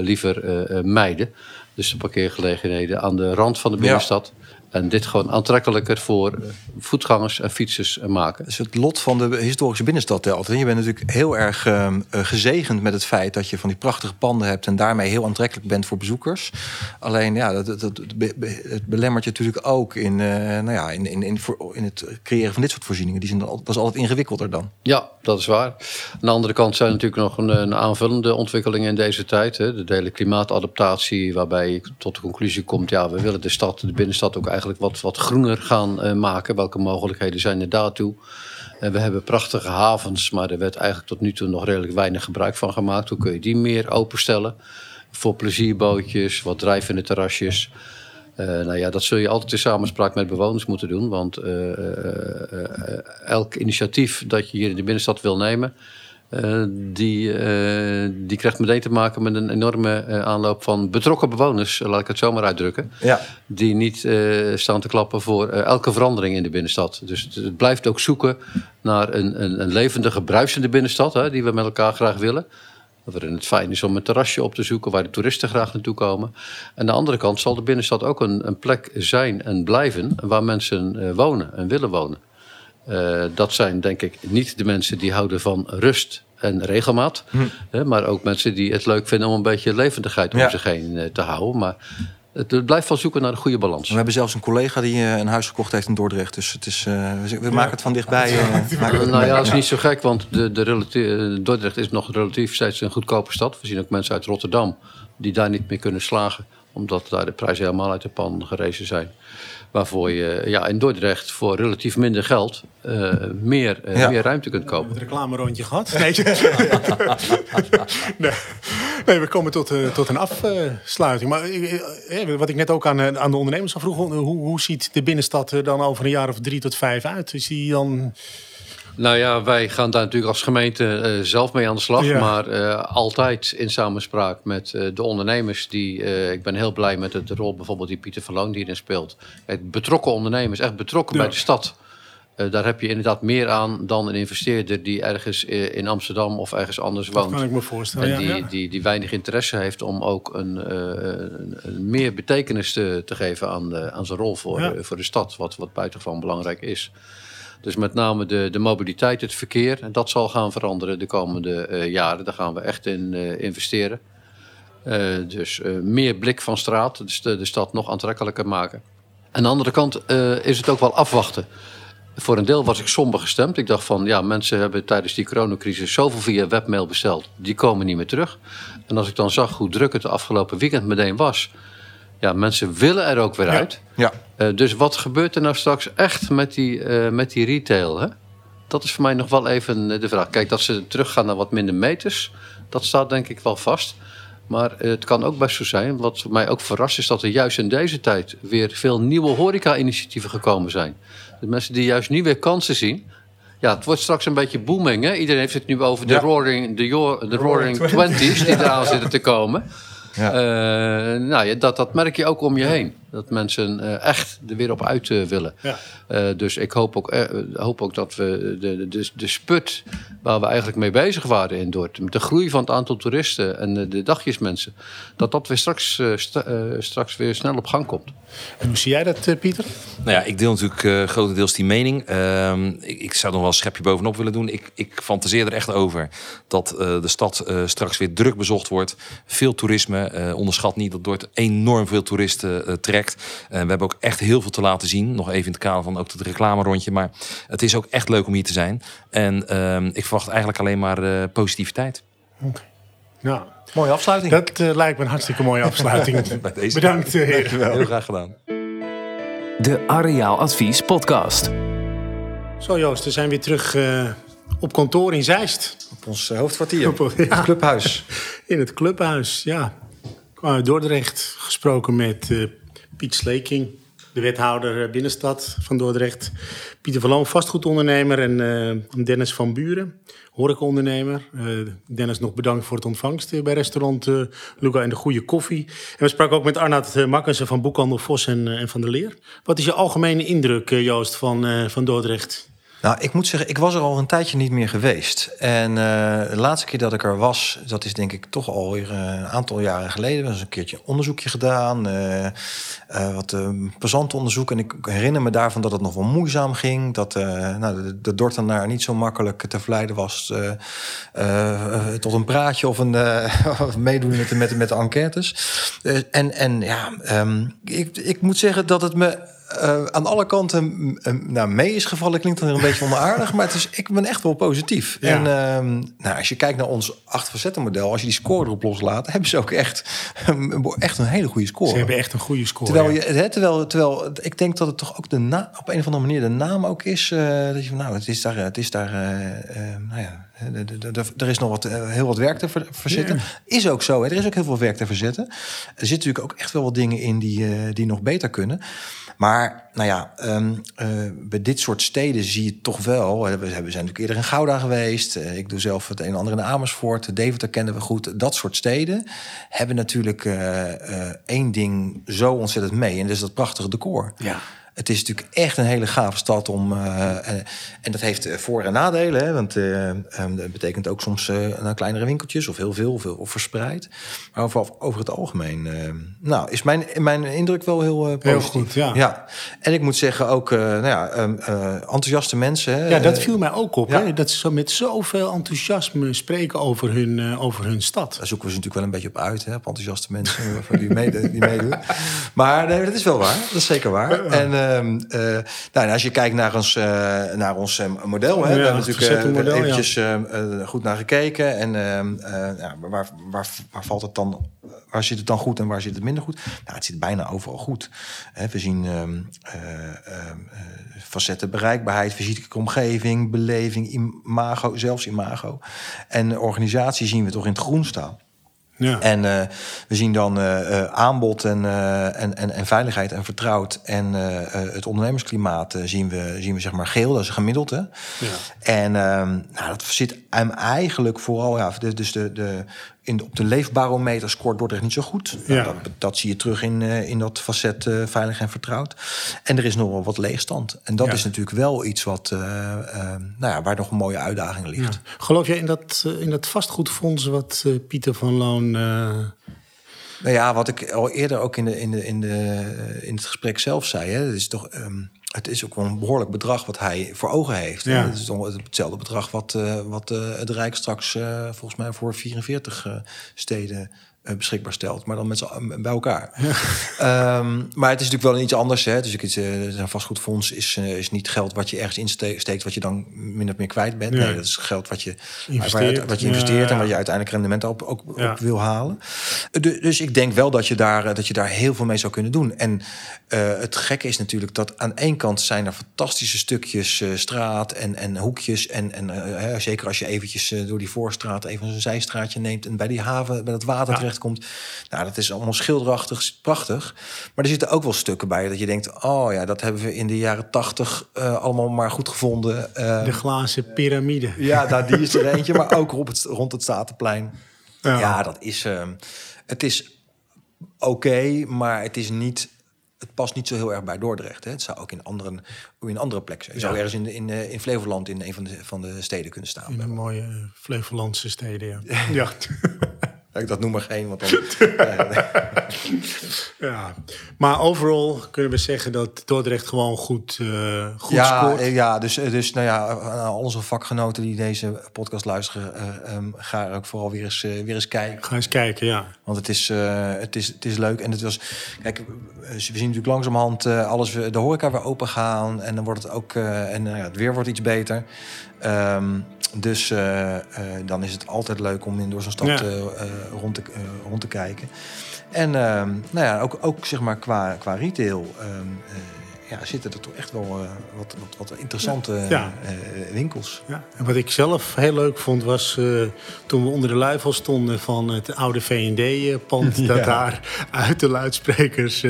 liever mijden. Dus de parkeergelegenheden aan de rand van de binnenstad. Ja. En dit gewoon aantrekkelijker voor voetgangers en fietsers maken. Dat is het lot van de historische binnenstad, Delft. En je bent natuurlijk heel erg gezegend met het feit dat je van die prachtige panden hebt en daarmee heel aantrekkelijk bent voor bezoekers. Alleen ja, het belemmert je natuurlijk ook in het creëren van dit soort voorzieningen. Dat is altijd ingewikkelder dan. Ja, dat is waar. Aan de andere kant zijn er natuurlijk nog een aanvullende ontwikkelingen in deze tijd. Hè. De hele klimaatadaptatie, waarbij je tot de conclusie komt, ja, we willen de binnenstad ook eigenlijk wat groener gaan maken. Welke mogelijkheden zijn er daartoe? En we hebben prachtige havens, maar er werd eigenlijk tot nu toe nog redelijk weinig gebruik van gemaakt. Hoe kun je die meer openstellen? Voor plezierbootjes, wat drijvende terrasjes. Dat zul je altijd in samenspraak met bewoners moeten doen. Want elk initiatief dat je hier in de binnenstad wil nemen, die krijgt meteen te maken met een enorme aanloop van betrokken bewoners, laat ik het zo maar uitdrukken. Ja. Die niet staan te klappen voor elke verandering in de binnenstad. Dus het blijft ook zoeken naar een levendige, bruisende binnenstad, hè, die we met elkaar graag willen. Waarin het fijn is om een terrasje op te zoeken waar de toeristen graag naartoe komen. Aan de andere kant zal de binnenstad ook een plek zijn en blijven waar mensen wonen en willen wonen. Dat zijn denk ik niet de mensen die houden van rust en regelmaat. Maar ook mensen die het leuk vinden om een beetje levendigheid om zich heen te houden. Maar het blijft wel zoeken naar de goede balans. We hebben zelfs een collega die een huis gekocht heeft in Dordrecht. Dus het is, we maken het van dichtbij. Dat is niet zo gek. Want Dordrecht is nog relatief steeds een goedkope stad. We zien ook mensen uit Rotterdam die daar niet meer kunnen slagen. Omdat daar de prijzen helemaal uit de pan gerezen zijn. Waarvoor je in Dordrecht voor relatief minder geld meer ruimte kunt kopen. Een reclamerondje gehad? Nee, we komen tot een afsluiting. Maar wat ik net ook aan de ondernemers vroeg, hoe ziet de binnenstad er dan over een jaar of 3 tot 5 uit? Is die dan? Nou ja, wij gaan daar natuurlijk als gemeente zelf mee aan de slag. Ja. Maar altijd in samenspraak met de ondernemers. Ik ben heel blij met de rol bijvoorbeeld die Pieter van Loon hierin speelt. Betrokken ondernemers, echt betrokken bij de stad. Daar heb je inderdaad meer aan dan een investeerder die ergens in Amsterdam of ergens anders woont. Dat kan ik me voorstellen, en die weinig interesse heeft om ook een meer betekenis te geven aan zijn rol voor de stad. Wat buitengewoon belangrijk is. Dus met name de mobiliteit, het verkeer. En dat zal gaan veranderen de komende jaren. Daar gaan we echt in investeren. Dus meer blik van straat. Dus de stad nog aantrekkelijker maken. Aan de andere kant is het ook wel afwachten. Voor een deel was ik somber gestemd. Ik dacht van, mensen hebben tijdens die coronacrisis zoveel via webmail besteld. Die komen niet meer terug. En als ik dan zag hoe druk het de afgelopen weekend meteen was. Ja, mensen willen er ook weer uit. Ja. Dus wat gebeurt er nou straks echt met die retail? Hè? Dat is voor mij nog wel even de vraag. Kijk, dat ze teruggaan naar wat minder meters, dat staat denk ik wel vast. Maar het kan ook best zo zijn. Wat mij ook verrast is dat er juist in deze tijd weer veel nieuwe horeca-initiatieven gekomen zijn. De mensen die juist nu weer kansen zien. Ja, het wordt straks een beetje booming, hè? Iedereen heeft het nu over de roaring twenties die eraan zitten te komen. Ja. Dat merk je ook om je heen. Dat mensen echt er weer op uit willen. Ja. Dus ik hoop ook dat we de spurt waar we eigenlijk mee bezig waren in Dordrecht, met de groei van het aantal toeristen en de dagjesmensen, dat weer straks weer snel op gang komt. En hoe zie jij dat, Pieter? Nou ja, ik deel natuurlijk grotendeels die mening. Ik zou nog wel een schepje bovenop willen doen. Ik fantaseer er echt over dat de stad straks weer druk bezocht wordt. Veel toerisme. Onderschat niet dat Dordrecht enorm veel toeristen trekt. We hebben ook echt heel veel te laten zien. Nog even in het kader van ook het reclamerondje. Maar het is ook echt leuk om hier te zijn. En ik verwacht eigenlijk alleen maar positiviteit. Okay. Ja. Mooie afsluiting. Dat lijkt me een hartstikke mooie afsluiting. Bedankt, heren. Heel graag gedaan. De Areaal Advies podcast. Zo Joost, we zijn weer terug op kantoor in Zeist. Op ons hoofdkwartier. In het clubhuis. In het clubhuis, ja. Uit Dordrecht gesproken met Piet Sleeking, de wethouder binnenstad van Dordrecht. Pieter van Loon, vastgoedondernemer. En Dennis van Buuren, horecaondernemer. Dennis, nog bedankt voor het ontvangst bij restaurant Luca en de goede koffie. En we spraken ook met Arnoud Makkenze van boekhandel Vos en Van der Leer. Wat is je algemene indruk, Joost, van Dordrecht? Nou, ik moet zeggen, ik was er al een tijdje niet meer geweest. En de laatste keer dat ik er was, dat is denk ik toch alweer een aantal jaren geleden. Er was een keertje een onderzoekje gedaan, wat passantenonderzoek. En ik herinner me daarvan dat het nog wel moeizaam ging. Dat de Dordtenaar niet zo makkelijk te verleiden was tot een praatje of een meedoen met de enquêtes. Ik moet zeggen dat het me... aan alle kanten mee is gevallen. Klinkt dan een beetje onaardig, maar ik ben echt wel positief. Ja. En als je kijkt naar ons 8 facetten model... als je die score erop loslaat, hebben ze ook echt een hele goede score. Ze hebben echt een goede score. Terwijl ik denk dat het toch ook op een of andere manier de naam ook is. Dat je van, het is daar... Er is nog heel wat werk te verzetten. Yeah. Is ook zo, hè? Er is ook heel veel werk te verzetten. Er zitten natuurlijk ook echt wel wat dingen in die nog beter kunnen. Maar bij dit soort steden zie je toch wel... We zijn natuurlijk eerder in Gouda geweest. Ik doe zelf het een en ander in Amersfoort. Deventer kennen we goed. Dat soort steden hebben natuurlijk één ding zo ontzettend mee. En dat is dat prachtige decor. Ja. Het is natuurlijk echt een hele gave stad om... en dat heeft voor- en nadelen. Hè, want dat betekent ook soms kleinere winkeltjes of heel veel of verspreid. Maar over het algemeen is mijn indruk wel heel positief. Heel goed, ja. En ik moet zeggen ook enthousiaste mensen. Hè, dat viel mij ook op. Ja. Hè, dat ze met zoveel enthousiasme spreken over hun stad. Daar zoeken we ze natuurlijk wel een beetje op uit. Hè, op enthousiaste mensen die meedoen. Maar nee, dat is wel waar. Dat is zeker waar. En als je kijkt naar ons model, hè, we hebben natuurlijk eventjes goed naar gekeken. En waar valt het dan? Waar zit het dan goed en waar zit het minder goed? Nou, het zit bijna overal goed. We zien facetten bereikbaarheid, fysieke omgeving, beleving, imago, zelfs imago. En organisatie zien we toch in het groen staan. Ja. En we zien dan aanbod en veiligheid en vertrouwd. En het ondernemersklimaat zien we zeg maar geel. Dat is gemiddeld. Hè? Ja. En dat zit hem eigenlijk vooral... Ja, dus op de leefbarometer scoort Dordrecht niet zo goed. Ja. Nou, dat zie je terug in dat facet veilig en vertrouwd. En er is nog wel wat leegstand. En dat is natuurlijk wel iets wat, waar nog een mooie uitdaging ligt. Ja. Geloof jij in dat vastgoedfonds wat Pieter van Loon... wat ik al eerder ook in het gesprek zelf zei... Hè, dat is toch... Het is ook wel een behoorlijk bedrag wat hij voor ogen heeft. Ja. Het is hetzelfde bedrag wat het Rijk straks volgens mij voor 44 steden beschikbaar stelt. Maar dan met z'n bij elkaar. Ja. Maar het is natuurlijk wel iets anders. Hè? Dus een vastgoedfonds is niet geld wat je ergens insteekt... wat je dan min of meer kwijt bent. Ja. Nee, dat is geld wat je investeert, en waar je uiteindelijk rendement op wil halen. Dus ik denk wel dat je daar heel veel mee zou kunnen doen. En het gekke is natuurlijk dat aan één kant zijn er fantastische stukjes straat en hoekjes. En zeker als je eventjes door die voorstraat even een zijstraatje neemt... en bij die haven, bij dat water terecht... terechtkomt. Nou, dat is allemaal schilderachtig, prachtig. Maar er zitten ook wel stukken bij dat je denkt... oh ja, dat hebben we in de jaren 80 allemaal maar goed gevonden. De glazen piramide. Ja, die is er eentje, maar ook rond het Statenplein. Ja, dat is... het is oké, maar het is niet... Het past niet zo heel erg bij Dordrecht. Hè? Het zou ook in andere plekken zijn. Het zou ergens in Flevoland in een van de steden kunnen staan. In een mooie Flevolandse steden, ja. Ja. Dat noem maar geen, want dan... Ja. Maar overal kunnen we zeggen dat Dordrecht gewoon goed scoort. Ja, dus nou ja, aan al onze vakgenoten die deze podcast luisteren... ga er ook vooral weer eens kijken. Ga eens kijken, ja. Want het is leuk. En het was... Kijk, we zien natuurlijk langzamerhand alles... De horeca weer open gaan. En dan wordt het ook... het weer wordt iets beter. Dan is het altijd leuk om door zo'n stad rond te kijken. En ook zeg maar qua retail zitten er toch echt wel wat interessante winkels. Ja. En wat ik zelf heel leuk vond was toen we onder de luifel stonden van het oude V&D-pand... dat daar uit de luidsprekers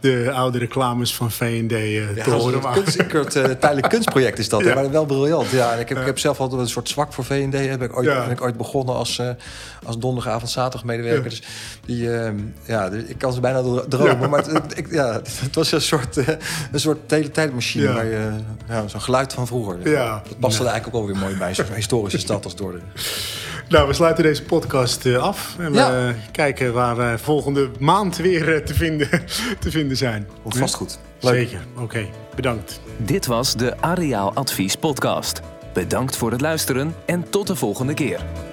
de oude reclames van V&D te horen waren. Tijdelijk kunstproject is dat, maar wel briljant. Ja, en ik heb zelf altijd een soort zwak voor V&D. Ben ik ooit begonnen als donderdagavond, zaterdag medewerker. Ja. Dus ik kan ze bijna dromen, maar het was een soort tijdmachine, waar je zo'n geluid van vroeger. Ja. Dat past er eigenlijk ook wel weer mooi bij, zo'n historische stad als Dordrecht. Nou, we sluiten deze podcast af en we kijken waar we volgende maand weer te vinden zijn. Komt vast goed. Leuk. Zeker. Oké, bedankt. Dit was de Areaal Advies podcast. Bedankt voor het luisteren en tot de volgende keer.